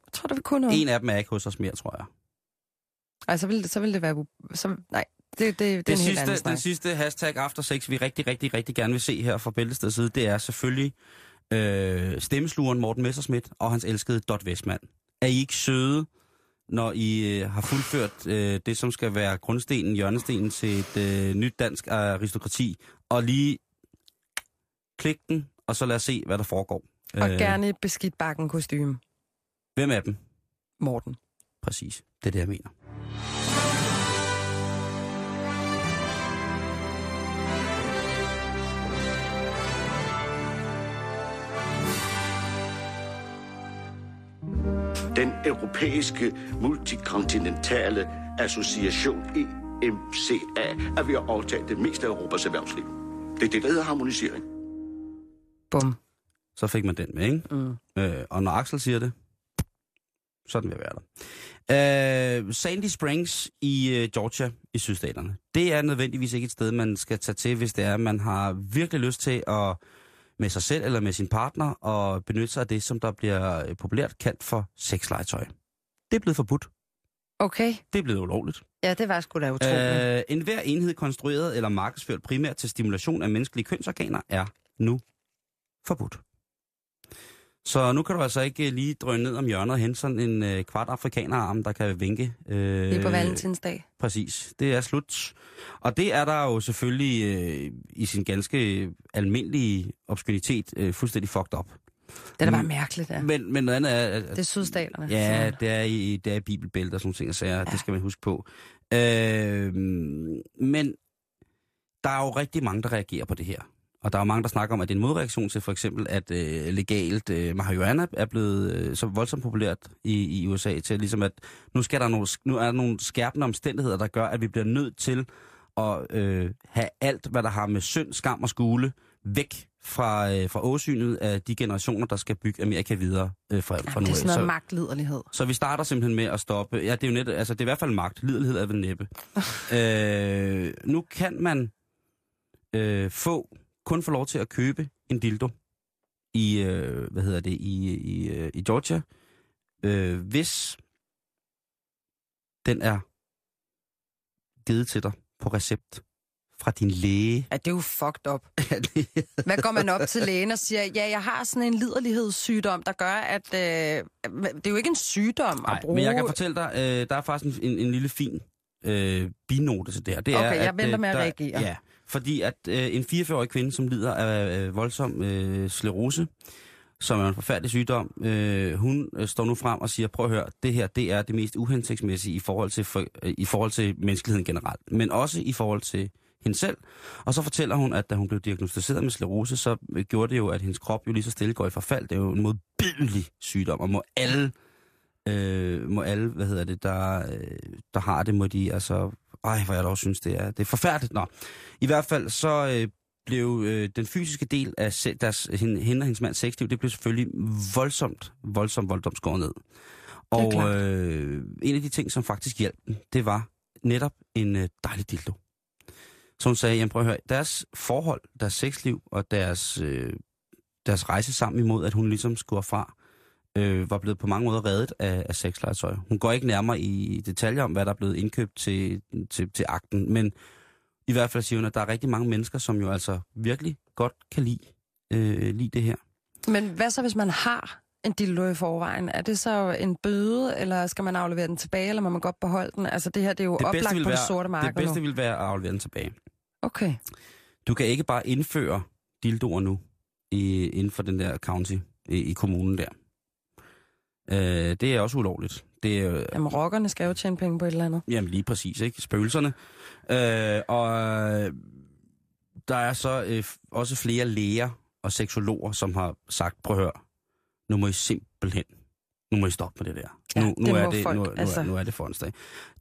Jeg tror, det vil kunne noget. En af dem er ikke hos os mere, tror jeg. Altså, så vil det være... nej, det er en helt anden snak. Den sidste hashtag after sex, vi rigtig, rigtig, rigtig gerne vil se her fra Bæltesteds side, det er selvfølgelig stemmeslugeren Morten Messerschmidt og hans elskede Dot Westman. Er I ikke søde, når I har fuldført det, som skal være grundstenen, hjørnestenen til et nyt dansk aristokrati, og lige klik den, og så lad os se, hvad der foregår. Og gerne beskidt bakken kostume. Hvem er dem? Morten. Præcis. Det er det, jeg mener. Den europæiske multikontinentale association EMCA er ved at overtage det meste af Europas erhvervsliv. Det er det, der hedder harmonisering. Bum. Så fik man den med, ikke? Mm. Og når Axel siger det, sådan vil jeg være der. Sandy Springs i Georgia i sydstaterne. Det er nødvendigvis ikke et sted, man skal tage til, hvis det er, man har virkelig lyst til at med sig selv eller med sin partner og benytte sig af det, som der bliver populært kaldt for sexlegetøj. Det er blevet forbudt. Okay. Det er blevet ulovligt. Ja, det var sgu da utroligt. Enhver enhed konstrueret eller markedsført primært til stimulation af menneskelige kønsorganer er nu forbudt. Så nu kan du altså ikke lige drøne ned om hjørnet og hente sådan en kvart afrikanerarm, der kan vinke. Lige på valentinsdag. Præcis. Det er slut. Og det er der jo selvfølgelig i sin ganske almindelige obskuritet fuldstændig fucked up. Det er da bare mærkeligt, ja. Men noget andet er... det er sydstaterne. Ja, det er bibelbælter og sådan ting, så ja. Det skal man huske på. Men der er jo rigtig mange, der reagerer på det her. Og der er mange, der snakker om, at det er en modreaktion til for eksempel, at legalt marihuana er blevet så voldsomt populært i USA til, ligesom at nu er der nogle skærpende omstændigheder, der gør, at vi bliver nødt til at have alt, hvad der har med synd, skam og skule væk fra åsynet af de generationer, der skal bygge Amerika videre fra nu af. Det er sådan noget magtliderlighed. Så vi starter simpelthen med at stoppe. Ja, det er jo net, altså det er i hvert fald magt. Liderlighed er vel næppe. Nu kan man kun få lov til at købe en dildo i i Georgia, hvis den er givet til dig på recept fra din læge. Ja, det er jo fucked up. Hvad går man op til lægen og siger, ja, jeg har sådan en liderlighedssygdom, der gør, at det er jo ikke en sygdom at bruge. Nej, men jeg kan fortælle dig, der er faktisk en lille fin binote til det her. Det okay, er, jeg venter med at reagere. Ja, fordi at en 44-årig kvinde, som lider af voldsom sklerose, som er en forfærdelig sygdom, hun står nu frem og siger, prøv at høre, det her, det er det mest uhensigtsmæssige i forhold til menneskeligheden generelt, men også i forhold til hende selv. Og så fortæller hun, at da hun blev diagnosticeret med sklerose, så gjorde det jo, at hendes krop jo lige så stille går i forfald. Det er jo en modbydelig sygdom, og må alle der har det, må de altså... Ej, hvor jeg dog synes, det er forfærdeligt. Nå, i hvert fald så blev den fysiske del af hende og hendes mands sexliv, det blev selvfølgelig voldsomt skåret ned. Og en af de ting, som faktisk hjalp, det var netop en dejlig dildo. Så hun sagde, jamen prøv at høre, deres forhold, deres sexliv og deres rejse sammen imod, at hun ligesom skulle fra, var blevet på mange måder reddet af sexlegetøj. Hun går ikke nærmere i detaljer om, hvad der er blevet indkøbt til akten, men i hvert fald siger hun, at der er rigtig mange mennesker, som jo altså virkelig godt kan lide det her. Men hvad så, hvis man har en dildo i forvejen? Er det så en bøde, eller skal man aflevere den tilbage, eller må man godt beholde den? Altså det her, det er jo oplagt på det sorte marked. Det bedste ville være at aflevere den tilbage. Okay. Du kan ikke bare indføre dildoer nu inden for den der county i kommunen der. Det er også ulovligt. Det er, jamen rockerne skal jo tjene penge på et eller andet. Jamen lige præcis, ikke? Spøgelserne. Og der er så også flere læger og seksologer, som har sagt, prøv at høre, nu må I stoppe med det der. Ja, nu er det for en dag.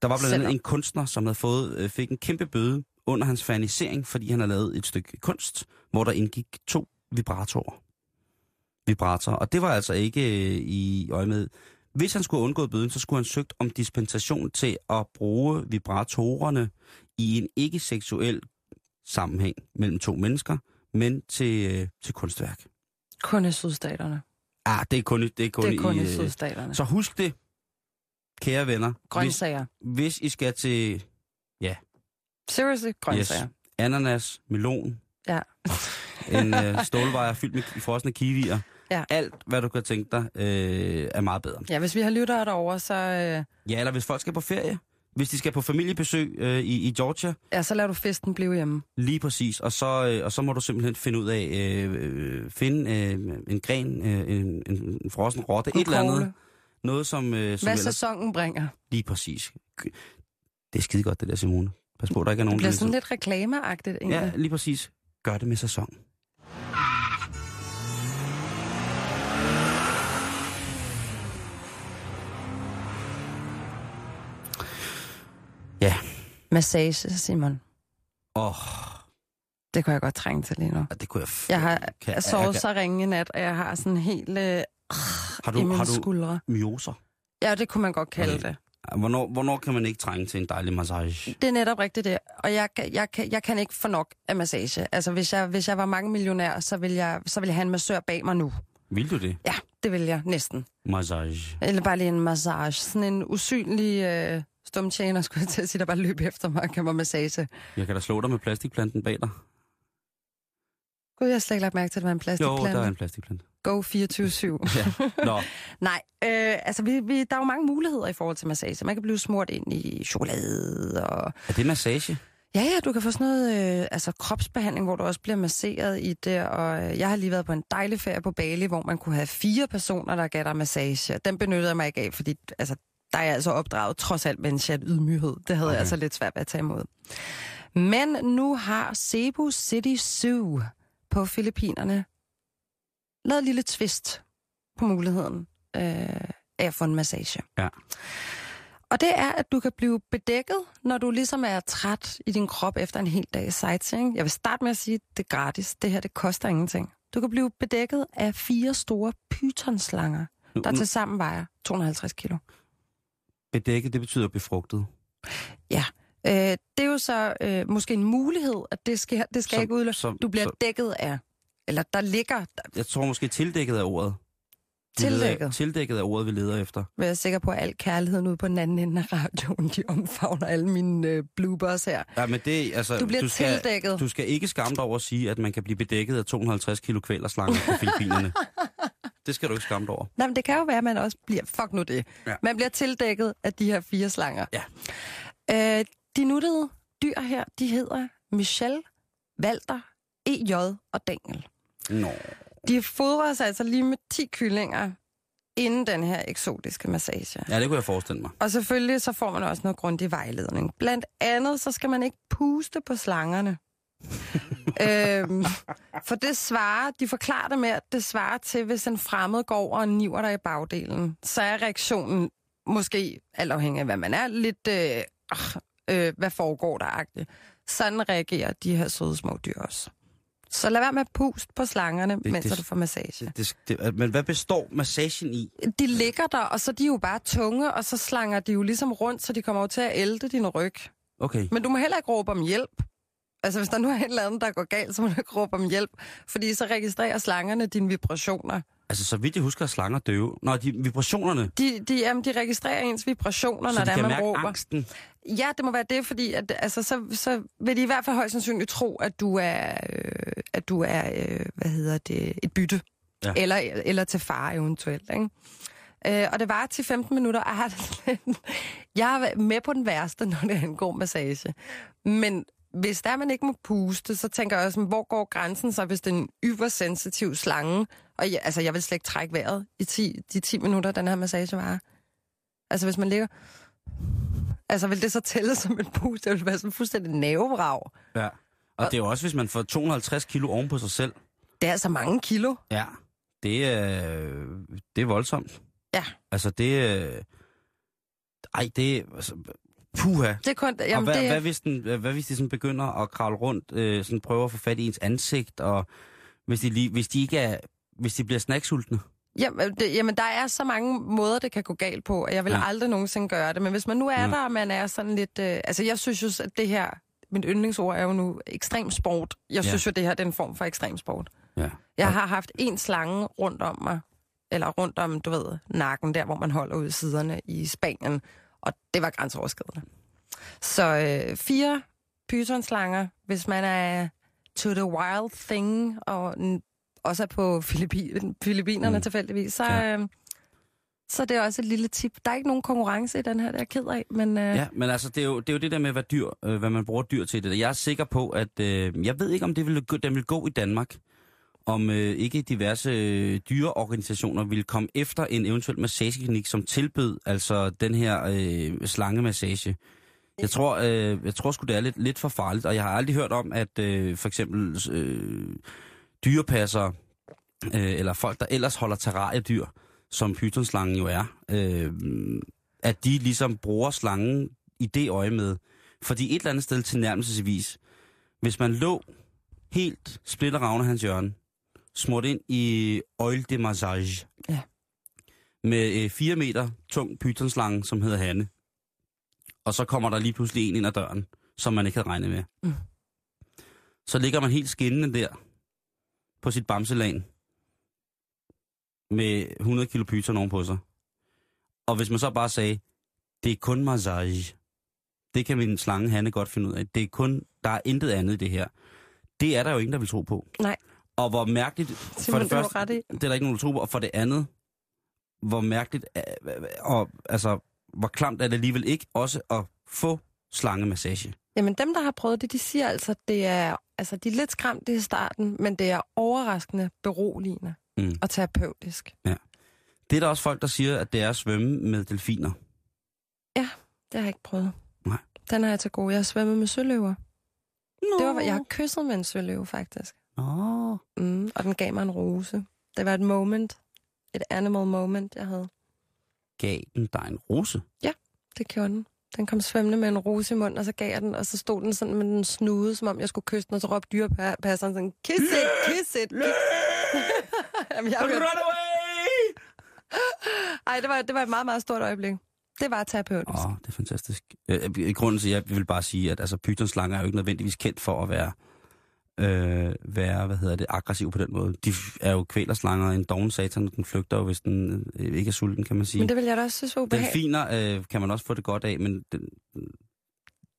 Der var blandt andet en kunstner, som havde fik en kæmpe bøde under hans fanisering, fordi han havde lavet et stykke kunst, hvor der indgik 2 vibratorer. Og det var altså ikke i øje med. Hvis han skulle undgå bøden, så skulle han søgt om dispensation til at bruge vibratorerne i en ikke-seksuel sammenhæng mellem 2 mennesker, men til kunstværk. Kun i sydstaterne. Ah, det er kun i sydstaterne. Så husk det, kære venner. Grøntsager. Hvis I skal til... Ja. Seriously, grøntsager. Yes. Ananas, melon. Ja. En stålvejer fyldt med frosne kiwier. Ja. Alt, hvad du kan tænke dig, er meget bedre. Ja, hvis vi har lyttere derovre, så... Ja, eller hvis folk skal på ferie. Hvis de skal på familiebesøg i Georgia... Ja, så lader du festen blive hjemme. Lige præcis. Og så må du simpelthen finde ud af... Finde en gren, en frossen rotte, et eller andet. Noget, som hvad sæsonen bringer. Lige præcis. Det er skide godt, det der, Simone. Pas på, der ikke er nogen... Det bliver sådan lidt reklameagtigt, egentlig. Ja, lige præcis. Gør det med sæson. Ja. Massage, Simon. Det kunne jeg godt trænge til lige nu. Ja, det kunne jeg. Jeg har sovet så ringe i nat, og jeg har sådan helt i mine skuldre. Har du myoser? Ja, det kunne man godt kalde det. Hvornår kan man ikke trænge til en dejlig massage? Det er netop rigtigt det, og jeg kan ikke få nok af massage. Altså, hvis jeg var mange millionær, så ville jeg have en massør bag mig nu. Vil du det? Ja, det vil jeg næsten. Massage. Eller bare lige en massage. Sådan en usynlig... stumtjener, skulle jeg til at sige, der bare løb efter mig og gav mig massage. Jeg kan da slå dig med plastikplanten bag dig. Gud, jeg har slet ikke lagt mærke til, at det var en plastikplante. Jo, der er en plastikplante. Go 24/7. Ja. Nå. Nej, altså der er jo mange muligheder i forhold til massage. Man kan blive smurt ind i chokolade og... Er det massage? Ja, du kan få sådan noget kropsbehandling, hvor du også bliver masseret i det, og jeg har lige været på en dejlig ferie på Bali, hvor man kunne have 4 personer, der gav dig massage. Den benyttede jeg mig ikke af, fordi altså, der er jeg altså opdraget trods alt med en chat ydmyghed. Det havde jeg altså lidt svært ved at tage imod. Men nu har Cebu City Zoo på Filippinerne lavet en lille twist på muligheden af at få en massage. Ja. Og det er, at du kan blive bedækket, når du ligesom er træt i din krop efter en hel dag sightseeing. Jeg vil starte med at sige, at det er gratis. Det her, det koster ingenting. Du kan blive bedækket af 4 store pythonslanger, der tilsammen vejer 250 kilo. Bedækket, det betyder befrugtet. Ja. Det er jo så måske en mulighed, at det skal ikke udelukke. Du bliver dækket af, eller der ligger... Jeg tror måske tildækket af ordet. Tildækket af ordet, vi leder efter. Jeg er sikker på, at al kærligheden ude på den anden ende af radioen, de omfavner alle mine bloopers her. Ja, men det, altså, du bliver tildækket. Du skal ikke skamme dig over at sige, at man kan blive bedækket af 250 kilo kvælerslanger på Filippinerne. Det skal du ikke skamme dig over. Nej, men det kan jo være, at man også bliver... Fuck nu det. Ja. Man bliver tildækket af de her 4 slanger. Ja. De nuttede dyr her, de hedder Michelle, Walter, EJ og Daniel. Nå. De fodrer sig altså lige med 10 kyllinger inden den her eksotiske massage. Ja, det kunne jeg forestille mig. Og selvfølgelig så får man også noget grundig vejledning. Blandt andet så skal man ikke puste på slangerne. For det svarer, de forklarer det med, at det svarer til, hvis en fremmed går over og niver dig i bagdelen. Så er reaktionen måske, alt afhængig af hvad man er, lidt... hvad foregår der-agtigt. Sådan reagerer de her søde små dyr også. Så lad være med at puste på slangerne, mens du får massage. Men hvad består massagen i? De ligger der, og så de er jo bare tunge, og så slanger de jo ligesom rundt, så de kommer jo til at ælte din ryg. Okay. Men du må heller ikke råbe om hjælp. Altså, hvis der nu er et eller andet, der går galt, så må du ikke råbe om hjælp, fordi så registrerer slangerne dine vibrationer. Altså, så vidt jeg husker, at slanger døve. Nå, vibrationerne. De registrerer ens vibrationer, når der man råber. Angsten. Ja, det må være det, fordi at, altså, så vil de i hvert fald højst sandsynligt tro, at du er, et bytte. Ja. Eller til fare eventuelt, ikke? Og det var til 15 minutter. Jeg er med på den værste, når det er en god massage. Men... Hvis der man ikke må puste, så tænker jeg også, hvor går grænsen så, hvis det er en ybersensitiv slange? Og jeg vil slet ikke trække vejret i de 10 minutter, den her massage varer. Altså, hvis man ligger... Altså, vil det så tælle som en pust? Det vil være sådan fuldstændig nervevrag. Ja, og det er jo også, hvis man får 250 kilo oven på sig selv. Det er altså mange kilo. Ja, det er voldsomt. Ja. Altså, Altså, puha. Hvad hvis de sådan begynder at kravle rundt, sådan prøver at få fat i ens ansigt, og hvis de bliver snacksultne? Jamen, der er så mange måder, det kan gå galt på, og jeg vil aldrig nogensinde gøre det. Men hvis man nu er der, og man er sådan lidt... jeg synes jo, at det her... Mit yndlingsord er jo nu ekstrem sport. Jeg synes jo, det her er en form for ekstrem sport. Ja. Jeg har haft en slange rundt om mig, eller rundt om, du ved, nakken, der hvor man holder ud siderne i Spanien. Og det var grænseoverskridende. Så 4 pythonslanger, hvis man er to the wild thing, og også er på Filippinerne tilfældigvis, så det er også et lille tip. Der er ikke nogen konkurrence i den her, der er ked af. Men, Ja, men altså, det er jo det der med, hvad man bruger dyr til. Det. Jeg er sikker på, at jeg ved ikke, om den vil gå i Danmark, om ikke diverse dyreorganisationer ville komme efter en eventuel massageklinik, som tilbød altså den her slangemassage. Jeg tror sgu, det er lidt for farligt, og jeg har aldrig hørt om, at for eksempel dyrepasser, eller folk, der ellers holder terrariedyr, som pythonslangen jo er, at de ligesom bruger slangen i det øje med. Fordi et eller andet sted tilnærmelsesvis, hvis man lå helt splitteravne hans hjørne, smurt ind i oil de massage, med 4 meter tung pythonslange, som hedder Hanne. Og så kommer der lige pludselig en ind ad døren, som man ikke havde regnet med. Mm. Så ligger man helt skinnende der, på sit bamselan, med 100 kilo python oven på sig. Og hvis man så bare sagde, det er kun massage, det kan min slange Hanne godt finde ud af, der er intet andet i det her. Det er der jo ingen, der vil tro på. Nej. Og hvor mærkeligt... Simon, for det første, det er der ikke nogen, der tror på. Og for det andet, hvor mærkeligt... Og altså, hvor klamt er det alligevel ikke også at få slangemassage? Jamen, dem, der har prøvet det, de siger altså, det er... Altså, de er lidt skræmte i starten, men det er overraskende beroligende og terapeutisk. Ja. Det er der også folk, der siger, at det er at svømme med delfiner. Ja, det har jeg ikke prøvet. Nej. Den er jeg til god. Jeg har svømmet med søløver. No. Jeg har kysset med en søløve, faktisk. Oh. Og den gav mig en rose. Det var et moment. Et animal moment, jeg havde. Gav den dig en rose? Ja, det gjorde den. Den kom svømmende med en rose i munden, og så gav jeg den, og så stod den sådan med den snude, som om jeg skulle kysse den, og så råbte dyrepasseren sådan, kiss it, kiss it, kiss it. Run away! Ej, det var et meget, meget stort øjeblik. Det var terapeutisk. Åh, det er fantastisk. I grunden til, jeg vil bare sige, at altså, pythonslanger er jo ikke nødvendigvis kendt for at være... aggressiv på den måde. De er jo kvælerslanger, en doven satan, den flygter jo, hvis den ikke er sulten, kan man sige. Men det vil jeg da også synes var ubehageligt. Delfiner kan man også få det godt af, men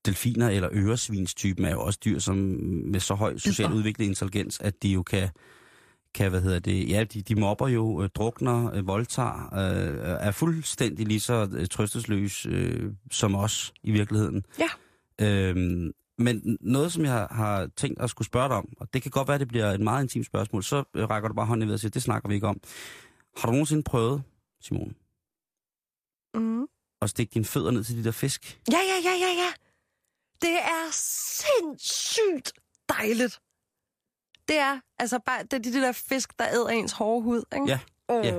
delfiner eller øresvinstypen er jo også dyr, som med så høj social udviklet intelligens, at de jo kan ja, de mobber jo, drukner, voldtager, er fuldstændig lige så trøstesløs som os i virkeligheden. Ja. Men noget, som jeg har tænkt at skulle spørge dig om, og det kan godt være, at det bliver et meget intimt spørgsmål, så rækker du bare hånden ved og siger, det snakker vi ikke om. Har du nogensinde prøvet, Simone, at stikke dine fødder ned til de der fisk? Ja. Det er sindssygt dejligt. Det er altså bare det er de der fisk, der æder ens hårde hud, ikke? Ja. Ja.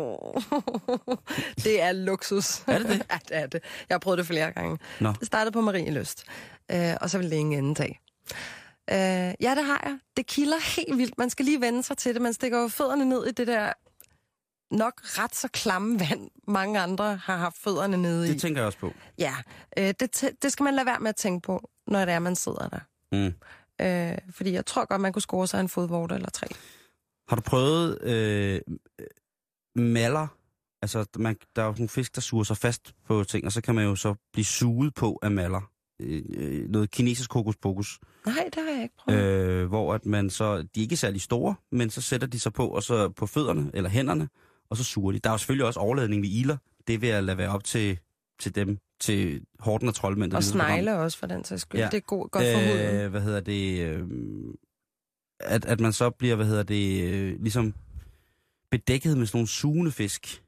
Det er luksus. Er det det? Ja, det er det. Jeg har prøvet det flere gange. No. Det startede på Marienlyst, og så ville det ingen ende tage. Ja, det har jeg. Det kilder helt vildt. Man skal lige vende sig til det. Man stikker jo fødderne ned i det der nok ret så klamme vand, mange andre har haft fødderne nede i. Det tænker jeg også på. Ja, det skal man lade være med at tænke på, når det er, man sidder der. Mm. Fordi jeg tror godt, man kunne score sig en fodvorte eller tre. Har du prøvet... maller, altså der er jo nogle fisk, der suger sig fast på ting, og så kan man jo så blive suget på af maller. Noget kinesisk hokuspokus. Nej, det har jeg ikke prøvet. Hvor at man så, de er ikke særlig store, men så sætter de sig på, og så på fødderne eller hænderne, og så suger de. Der er jo selvfølgelig også overladning ved iler. Det vil jeg lade være op til dem, til horden og troldmænd. Og snegle også, for den sags skyld. Ja. Det er godt for huden. At man så bliver, ligesom... bedækket med sådan nogle sugende fisk.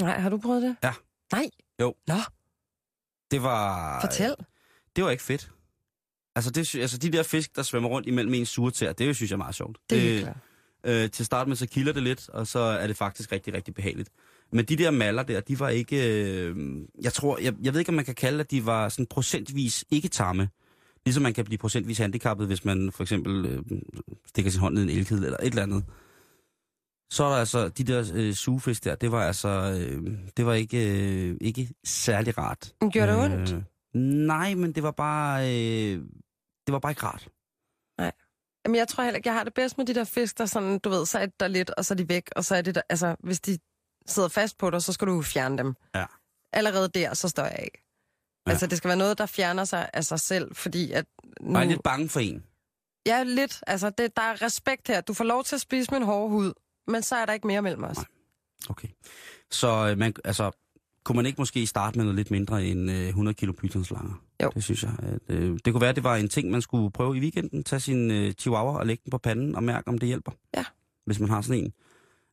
Nej, har du prøvet det? Ja. Nej? Jo. Nå? Det var... Fortæl. Det var ikke fedt. Altså de der fisk, der svømmer rundt imellem ens sure tæer, det synes jeg er meget sjovt. Det er klart. Til at starte med, så kilder det lidt, og så er det faktisk rigtig, rigtig behageligt. Men de der maller der, de var ikke... Jeg ved ikke, om man kan kalde, at de var sådan procentvis ikke tamme. Ligesom man kan blive procentvis handicappet, hvis man for eksempel stikker sin hånd ned i en elkedel eller et eller andet. Så er der altså, de der sugefisk der, det var ikke særlig rart. Gjorde det ondt? Nej, men det var bare ikke rart. Nej. Jamen jeg tror heller ikke, jeg har det bedst med de der fisk, der sådan, du ved, så er det der lidt, og så er de væk, og så er det der, altså hvis de sidder fast på dig, så skal du fjerne dem. Ja. Allerede der, så står jeg af. Ja. Altså det skal være noget, der fjerner sig af sig selv, fordi at... Nu... Jeg er lidt bange for en. Ja, lidt. Altså der er respekt her. Du får lov til at spise min hårde hud. Men så er der ikke mere mellem os. Nej. Okay. Så kunne man ikke måske starte med noget lidt mindre end 100 kilo pythonslanger? Jo. Det synes jeg. Det kunne være, at det var en ting, man skulle prøve i weekenden. Tag sin chihuahua og lægge den på panden og mærke, om det hjælper. Ja. Hvis man har sådan en.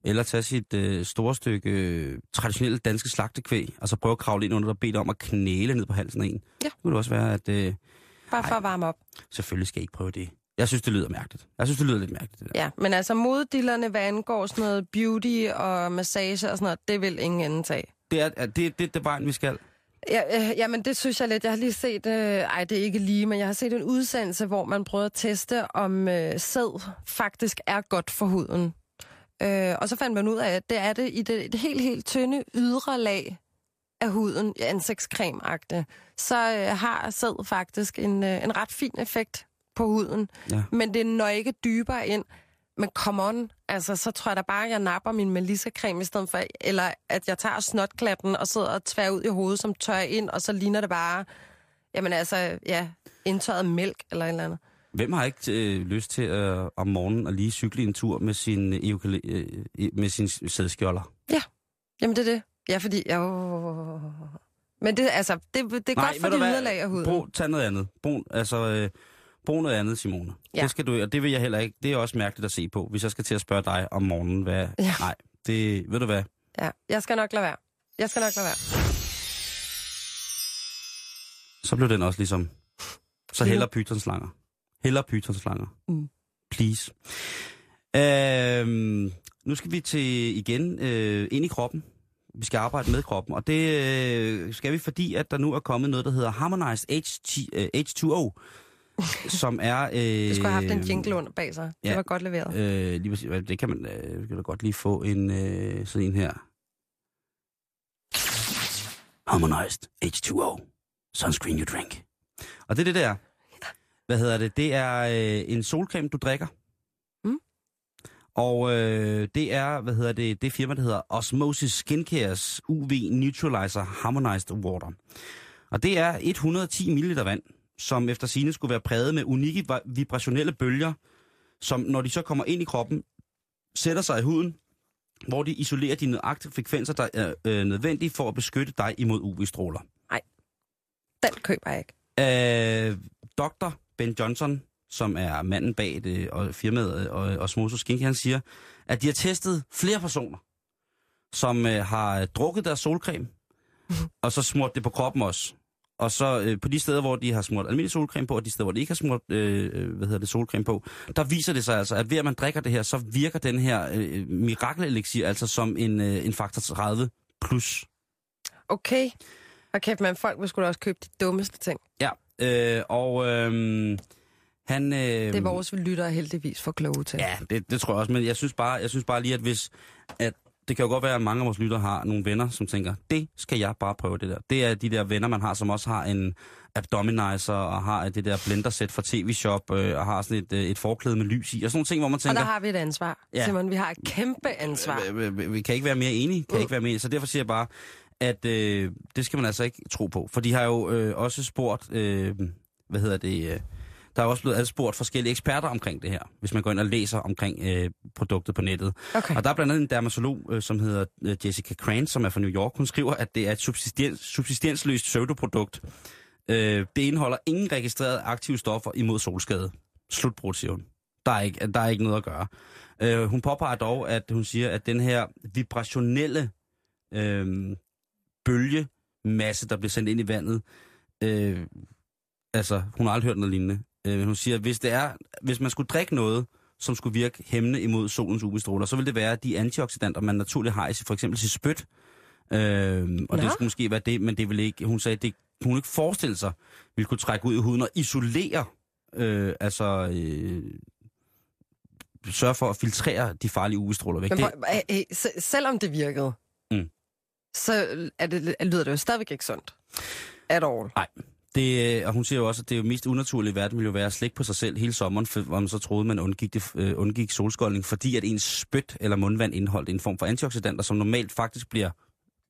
Eller tage sit store stykke traditionelle danske slagtekvæg, og så prøve at kravle ind under der og bede om at knæle ned på halsen af en. Ja. Det kunne det også være, at... Bare for at varme op. Selvfølgelig skal jeg ikke prøve det. Jeg synes, det lyder mærkeligt. Ja, men altså modedillerne, hvad angår sådan noget beauty og massage og sådan noget, det vil ingen anden tage. Det er vejen, vi skal. Ja, men det synes jeg lidt. Jeg har lige set, det er ikke lige, men jeg har set en udsendelse, hvor man prøvede at teste, om sæd faktisk er godt for huden. Og så fandt man ud af, at det er det i det helt, helt tynde ydre lag af huden, ansigtscreme-agtigt, så har sæd faktisk en ret fin effekt på huden, ja. Men det når ikke dybere ind. Men come on, altså så tror jeg da bare, at jeg napper min Melissa-creme i stedet for, eller at jeg tager snotklatten og sidder og tværer ud i hovedet, som tør ind, og så ligner det bare, indtørret mælk eller et eller andet. Hvem har ikke lyst til om morgenen at lige cykle en tur med sin sædskjolder? Ja, jamen det er det. Ja, fordi... Men det, altså, det er nej, godt for det nederlag af huden. Tag noget andet. Brug noget andet, Simone. Ja. Det skal du, og det vil jeg heller ikke. Det er også mærkeligt at se på, hvis jeg skal til at spørge dig om morgenen. Hvad? Ja. Nej, det ved du hvad? Ja, jeg skal nok lade være. Så blev den også ligesom... Så heller pythonslanger. Mm. Please. Nu skal vi til igen ind i kroppen. Vi skal arbejde med kroppen, og det skal vi, fordi at der nu er kommet noget, der hedder Harmonized H2O, som er... Du skulle have haft en jingle under bag sig. Ja, det var godt leveret. Lige, det kan man kan da godt lige få en sådan en her. Harmonized H2O. Sunscreen you drink. Og det er det der. Hvad hedder det? Det er en solcreme, du drikker. Og det er, det firma, der hedder Osmosis Skincares UV Neutralizer Harmonized Water. Og det er 110 ml vand, som efter sigende skulle være præget med unikke vibrationelle bølger, som når de så kommer ind i kroppen, sætter sig i huden, hvor de isolerer de nøjagtige frekvenser, der er nødvendige for at beskytte dig imod UV-stråler. Nej, den køber jeg ikke. Dr. Ben Johnson, som er manden bag det, og firmaet og Osmosis Skincare, han siger, at de har testet flere personer, som har drukket deres solcreme, og så smurt det på kroppen også. Og så på de steder, hvor de har smurt almindelig solcreme på, og de steder, hvor de ikke har smurt solcreme på, der viser det sig altså, at ved at man drikker det her, så virker den her mirakel-elixir altså som en faktor 30 plus. Okay. Og kæft, man, folk skulle også købe de dummeste ting. Ja, det er vores lytter heldigvis for kloge til. Ja, det tror jeg også, men jeg synes bare lige, at det kan jo godt være, at mange af vores lytter har nogle venner, som tænker, det skal jeg bare prøve det der. Det er de der venner, man har, som også har en abdominizer, og har det der blendersæt fra TV-shop, og har sådan et forklæde med lys i, og sådan nogle ting, hvor man tænker... Og der har vi et ansvar. Ja. Simon, vi har et kæmpe ansvar. Vi kan ikke være mere enige, så derfor siger jeg bare, at det skal man altså ikke tro på. For de har jo også spurgt, der er også blevet adspurgt forskellige eksperter omkring det her, hvis man går ind og læser omkring produktet på nettet. Okay. Og der er blandt andet en dermatolog, som hedder Jessica Crane, som er fra New York. Hun skriver, at det er et subsistensløst pseudoprodukt. Det indeholder ingen registrerede aktive stoffer imod solskade. Slutbrud, siger hun. Der er ikke noget at gøre. Hun påpeger dog, at hun siger, at den her vibrationelle bølgemasse, der bliver sendt ind i vandet, hun har aldrig hørt noget lignende. Hun siger, at hvis man skulle drikke noget, som skulle virke hæmmende imod solens UV-stråler, så ville det være de antioxidanter, man naturligt har i for eksempel sit spyt. Det skulle måske være det, men det ville ikke, hun sagde, det kunne ikke forestille sig, vi kunne trække ud i huden og isolere, sørge for at filtrere de farlige UV-stråler væk. Men, selvom det virkede, så lyder det jo stadigvæk ikke sundt. At all. Nej. Og hun siger jo også, at det er jo mest unaturlige i verden ville jo være at slikke på sig selv hele sommeren, hvor man så troede, man undgik solskoldning, fordi at ens spyt eller mundvand indeholdt en form for antioxidanter, som normalt faktisk bliver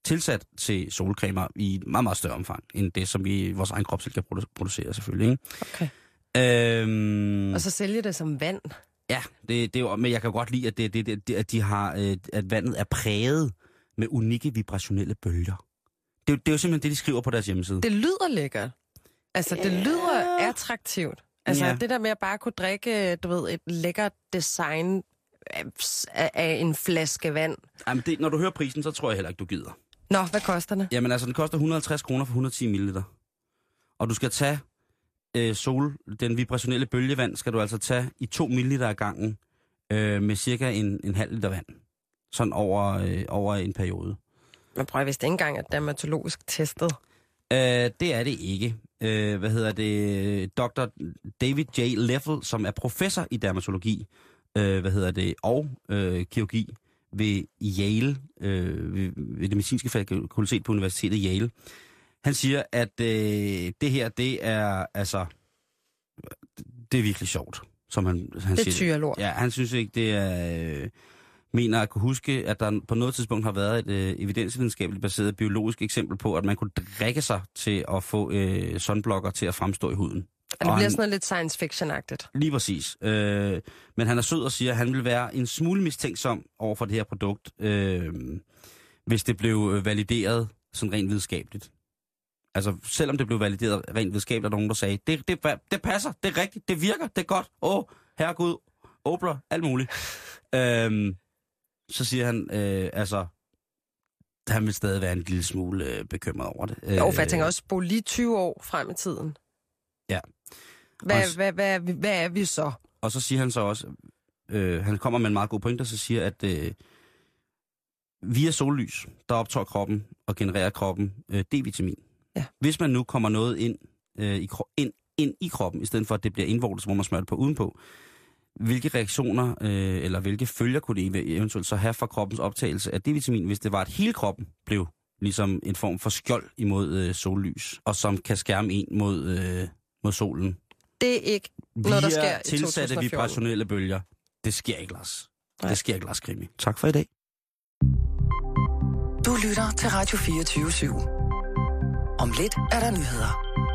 tilsat til solcremer i meget, meget større omfang, end det, som vi vores egen krop selv kan producere selvfølgelig. Ikke? Okay. Og så sælger det som vand? Ja, det er jo, men jeg kan godt lide, at, at de har, at vandet er præget med unikke vibrationelle bølger. Det er jo simpelthen det, de skriver på deres hjemmeside. Det lyder lækkert. Altså, det lyder attraktivt. Altså, det der med at bare kunne drikke, et lækkert design af en flaske vand. Jamen, når du hører prisen, så tror jeg heller ikke, du gider. Nå, hvad koster det? Jamen, altså, den koster 150 kroner for 110 ml. Og du skal tage den vibrationelle bølgevand, skal du altså tage i 2 ml ad gangen med cirka en halv liter vand. Sådan over en periode. Men prøv, hvis det ikke engang er dermatologisk testet. Det er det ikke. Dr. David J. Level, som er professor i dermatologi, og kirurgi ved Yale, ved det medicinske fakultet på Universitetet Yale. Han siger, at det her, det er virkelig sjovt, som han siger. Det tyrer lort. Ja, han synes ikke, det er... mener at kunne huske, at der på noget tidspunkt har været et evidensvidenskabeligt baseret biologisk eksempel på, at man kunne drikke sig til at få sunblocker til at fremstå i huden. Og det bliver sådan lidt science fiction-agtigt. Lige præcis. Men han er sød og siger, at han vil være en smule mistænksom over for det her produkt, hvis det blev valideret sådan rent videnskabeligt. Altså, selvom det blev valideret rent videnskabeligt, er der nogen, der sagde, det passer, det er rigtigt, det virker, det er godt, herregud, Oprah, alt muligt. Så siger han, han vil stadig være en lille smule bekymret over det. Jo, for jeg tænker også, spole lige 20 år frem i tiden. Ja. Hvad er vi så? Og så siger han så også, han kommer med en meget god pointe, og så siger, at via sollys, der optager kroppen og genererer kroppen D-vitamin. Ja. Hvis man nu kommer noget ind i kroppen, i stedet for at det bliver indvortes, hvor man smører det på udenpå, hvilke reaktioner eller hvilke følger kunne det eventuelt så have for kroppens optagelse af D-vitamin, hvis det var, at hele kroppen blev ligesom en form for skjold imod sollys, og som kan skærme en mod solen? Det er ikke noget, der sker i 2014. Via tilsatte vibrationelle bølger. Det sker ikke, Lars. Nej. Det sker ikke, Lars Krimi. Tak for i dag. Du lytter til Radio 24/7. Om lidt er der nyheder.